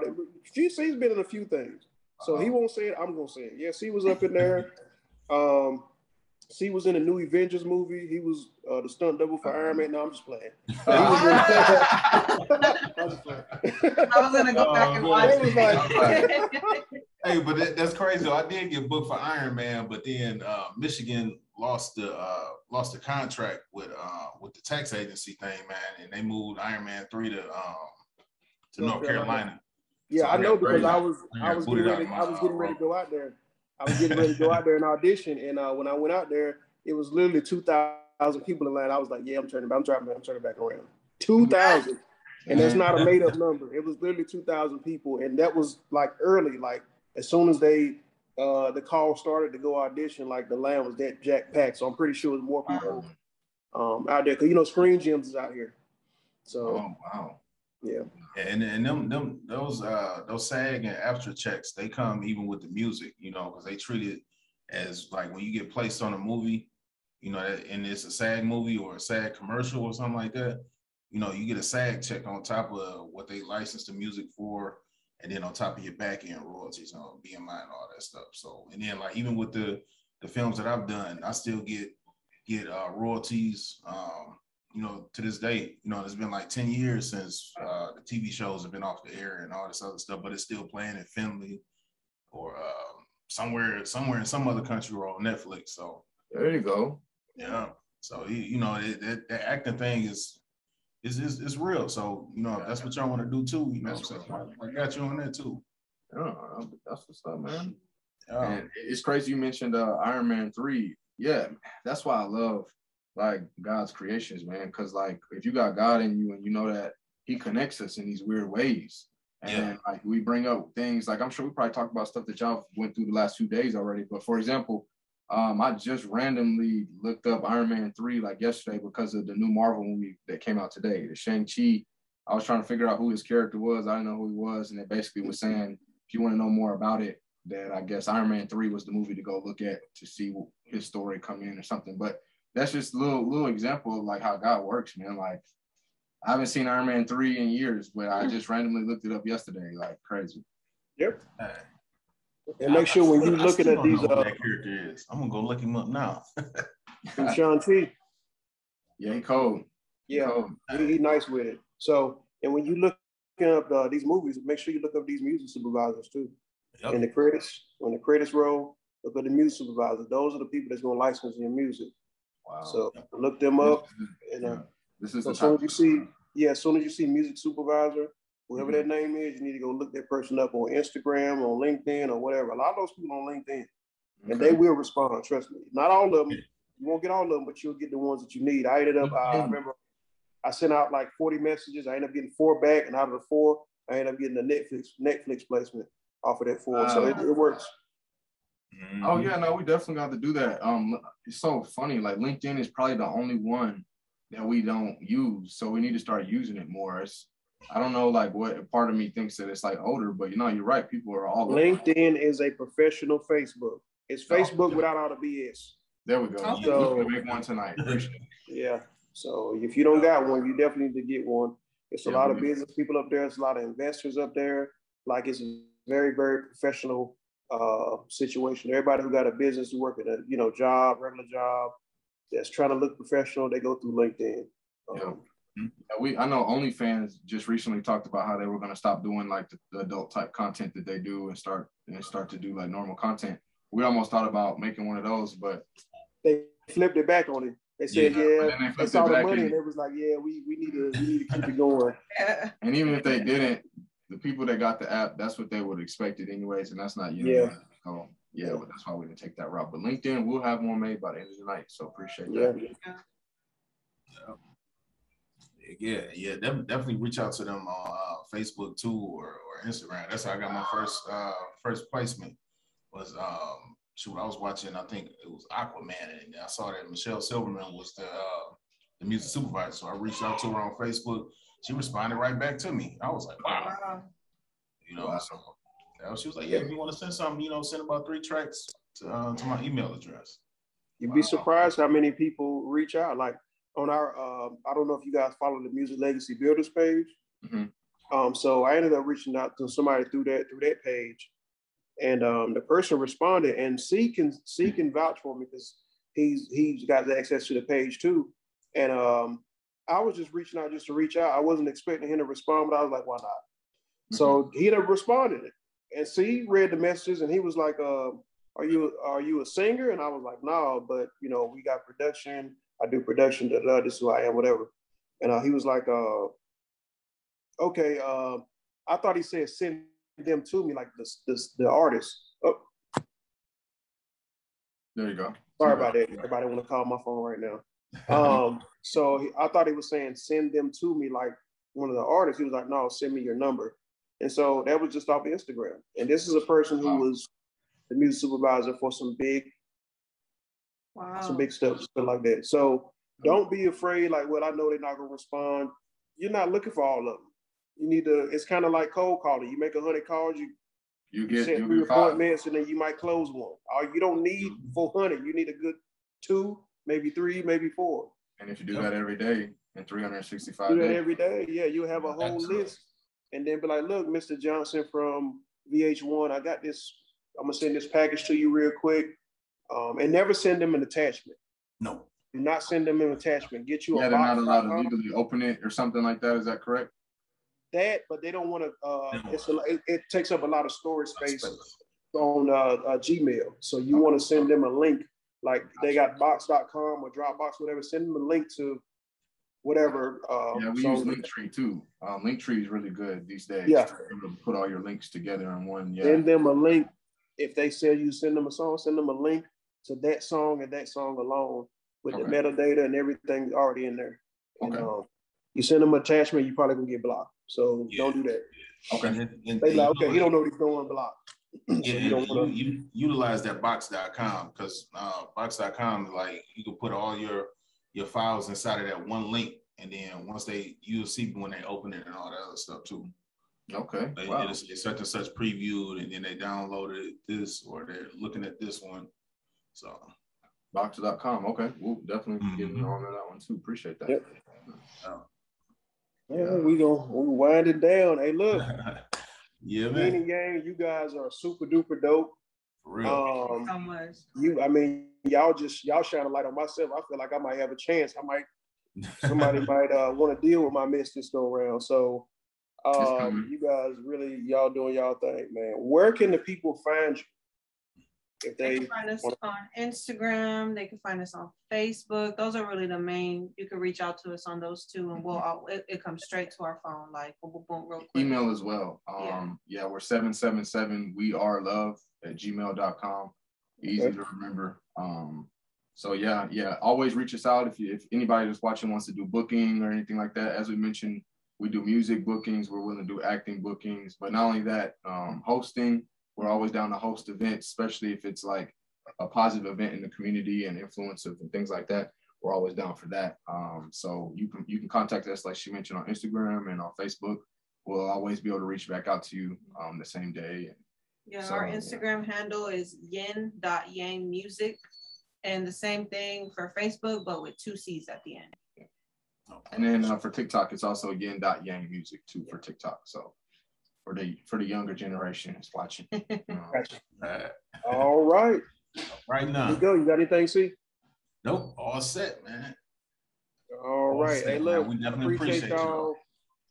C's been in a few things. So he won't say it, I'm going to say it. Yeah, C was up in there. C was in the new Avengers movie. He was the stunt double for Iron Man. No, I'm just playing. I was going to go back and watch it. Hey, but that's crazy. I did get booked for Iron Man, but then Michigan lost the contract with the tax agency thing, man, and they moved Iron Man 3 to North Carolina. Yeah, so I know, because I was getting ready to go out there and audition, and when I went out there, it was literally 2,000 people in line. I was like, yeah, I'm turning back around. 2,000, and that's not a made up number. It was literally 2,000 people, and that was like early, like as soon as they the call started to go audition, like the line was that jack-packed. So I'm pretty sure there's more people out there, because Screen Gems is out here. So wow. Yeah. And those SAG and after checks, they come even with the music, because they treat it as like when you get placed on a movie, and it's a SAG movie or a SAG commercial or something like that, you get a SAG check on top of what they license the music for, and then on top of your back end royalties, BMI and all that stuff. So, and then like even with the films that I've done, I still get royalties, to this day. It's been like 10 years since the TV shows have been off the air and all this other stuff, but it's still playing in Finland or somewhere in some other country or on Netflix. So there you go. Yeah. So, that acting thing is it's real. So, you know, if that's what y'all want to do too, you know what I'm saying? I got you on that too. Yeah, that's what's up, man. Yeah. And it's crazy you mentioned Iron Man 3. Yeah, that's why I love like God's creations, man. Because like if you got God in you and you know that He connects us in these weird ways. And like we bring up things like, I'm sure we probably talked about stuff that y'all went through the last few days already. But for example, I just randomly looked up Iron Man 3 like yesterday because of the new Marvel movie that came out today, the Shang-Chi. I was trying to figure out who his character was. I didn't know who he was. And it basically was saying, if you want to know more about it, that I guess Iron Man 3 was the movie to go look at to see his story come in or something. But that's just a little example of like how God works, man. Like, I haven't seen Iron Man 3 in years, but I just randomly looked it up yesterday, like crazy. Yep. And make sure when you're looking at these, that character is. I'm gonna go look him up now. Shang-Chi. Yeah, he cold. Yeah, he nice with it. So, and when you look up these movies, make sure you look up these music supervisors too. Yep. In the credits, on the credits roll, look at the music supervisors. Those are the people that's gonna license your music. Wow. So look them up, and. This is so as soon as you see music supervisor, whoever that name is, you need to go look that person up on Instagram, on LinkedIn, or whatever. A lot of those people on LinkedIn, and they will respond. Trust me. Not all of them. You won't get all of them, but you'll get the ones that you need. I ended up. I remember I sent out like 40 messages. I ended up getting 4 back, and out of the 4, I ended up getting a Netflix placement off of that 4. So it works. Oh yeah, no, we definitely got to do that. It's so funny. Like LinkedIn is probably the only one that we don't use, so we need to start using it more. I don't know, like what part of me thinks that it's like older, but you know, you're right. People are all LinkedIn is a professional Facebook. It's Facebook without all the BS. There we go. So, we make one tonight. Yeah. So if you don't got one, you definitely need to get one. It's a lot of business people up there. It's a lot of investors up there. Like it's a very, very professional situation. Everybody who got a business who work at a job, regular job, that's trying to look professional, they go through LinkedIn. I know OnlyFans just recently talked about how they were going to stop doing like the adult type content that they do and start to do like normal content. We almost thought about making one of those, but they flipped it back on it. They said, they saw the money and they was like, yeah, we need to keep it going. And even if they didn't, the people that got the app, that's what they would expect it anyways, and that's not but that's why we didn't take that route. But LinkedIn, we'll have one made by the end of the night, so appreciate that. Yeah, definitely reach out to them on Facebook too, or Instagram. That's how I got my first placement. Was I was watching, I think it was Aquaman, and I saw that Michelle Silverman was the music supervisor, so I reached out to her on Facebook. She responded right back to me. I was like, wow. So she was like, yeah, if you want to send something, send about 3 tracks to my email address. You'd be surprised how many people reach out. Like on our, I don't know if you guys follow the Music Legacy Builders page. So I ended up reaching out to somebody through that page. And the person responded, and C can vouch for me because he's got the access to the page too. And I was just reaching out just to reach out. I wasn't expecting him to respond, but I was like, why not? So he responded. And so he read the messages and he was like, are you a singer? And I was like, no, but we got production. I do production. This is who I am, whatever. And he was like, okay. I thought he said, send them to me, like the artist. Oh. There you go. Sorry about that. Everybody want to call my phone right now. So I thought he was saying, send them to me, like one of the artists. He was like, no, send me your number. And so that was just off of Instagram. And this is a person who was the music supervisor for some big stuff like that. So don't be afraid, like, well, I know they're not going to respond. You're not looking for all of them. You need to, it's kind of like cold calling. You make 100 calls, you set 3 appointments, and then you might close one. Or you don't need 400. You need a good 2, maybe 3, maybe 4. And if you do that every day, in 365 days. Do that every day, yeah, you'll have a whole list. And then be like, look, Mr. Johnson from VH1, I got this. I'm going to send this package to you real quick. And never send them an attachment. No. Do not send them an attachment. Get you a box. Yeah, they're not allowed to legally open it or something like that. Is that correct? That, but they don't want to. It takes up a lot of storage space on Gmail. So you want to send them a link. Like they got Box.com or Dropbox, whatever. Send them a link to whatever. Yeah, we use Linktree too. Linktree is really good these days. Yeah. To put all your links together in one. Yeah. Send them a link. If they sell you, send them a song, send them a link to that song and that song alone with the metadata and everything already in there. Okay. And, you send them an attachment, you're probably going to get blocked. So don't do that. Okay. And they like, okay, he don't know what he's doing, blocked. Yeah, so you utilize that Box.com because Box.com, like, you can put all your files inside of that one link, and then once you'll see when they open it and all that other stuff too. Okay. Wow. It's such and such previewed, and then they downloaded this or they're looking at this one. So Box.com. Okay, we'll definitely be getting on to that one too. Appreciate that. Yep. Yeah, we wind it down. Hey, look. Yeah, man. Yin and Yang, you guys are super duper dope. For real. Thank you so much. Y'all shine a light on myself. I feel like I might have a chance. Somebody might want to deal with my mess this go around. So you guys really, y'all doing y'all thing, man. Where can the people find you? If they can find us on Instagram, they can find us on Facebook. Those are really the main. You can reach out to us on those two, and it comes straight to our phone, like boom, boom, real quick. Email as well. Yeah, we're 777wearelove@gmail.com. Easy to remember. So yeah. Always reach us out if anybody that's watching wants to do booking or anything like that. As we mentioned, we do music bookings. We're willing to do acting bookings, but not only that, hosting. We're always down to host events, especially if it's like a positive event in the community and influencers and things like that. We're always down for that. So you can contact us, like she mentioned, on Instagram and on Facebook. We'll always be able to reach back out to you the same day. Yeah, so, our Instagram handle is yin.yang music, and the same thing for Facebook, but with 2 C's at the end. Yeah. Okay. And then for TikTok, it's also yin.yang music too for TikTok. So. For the younger generation that's watching. All right. Right now. You go. You got anything, C? Nope. All set, man. All right. Set, hey, look. We definitely appreciate y'all.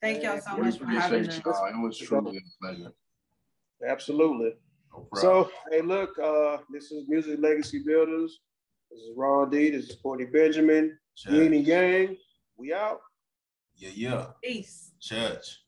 Thank y'all so much for having us. It was truly a pleasure. Absolutely. No problem. So, hey, look. This is Music Legacy Builders. This is Ron D. This is Courtney Benjamin. Yin and Yang. We out. Yeah. Peace. Church.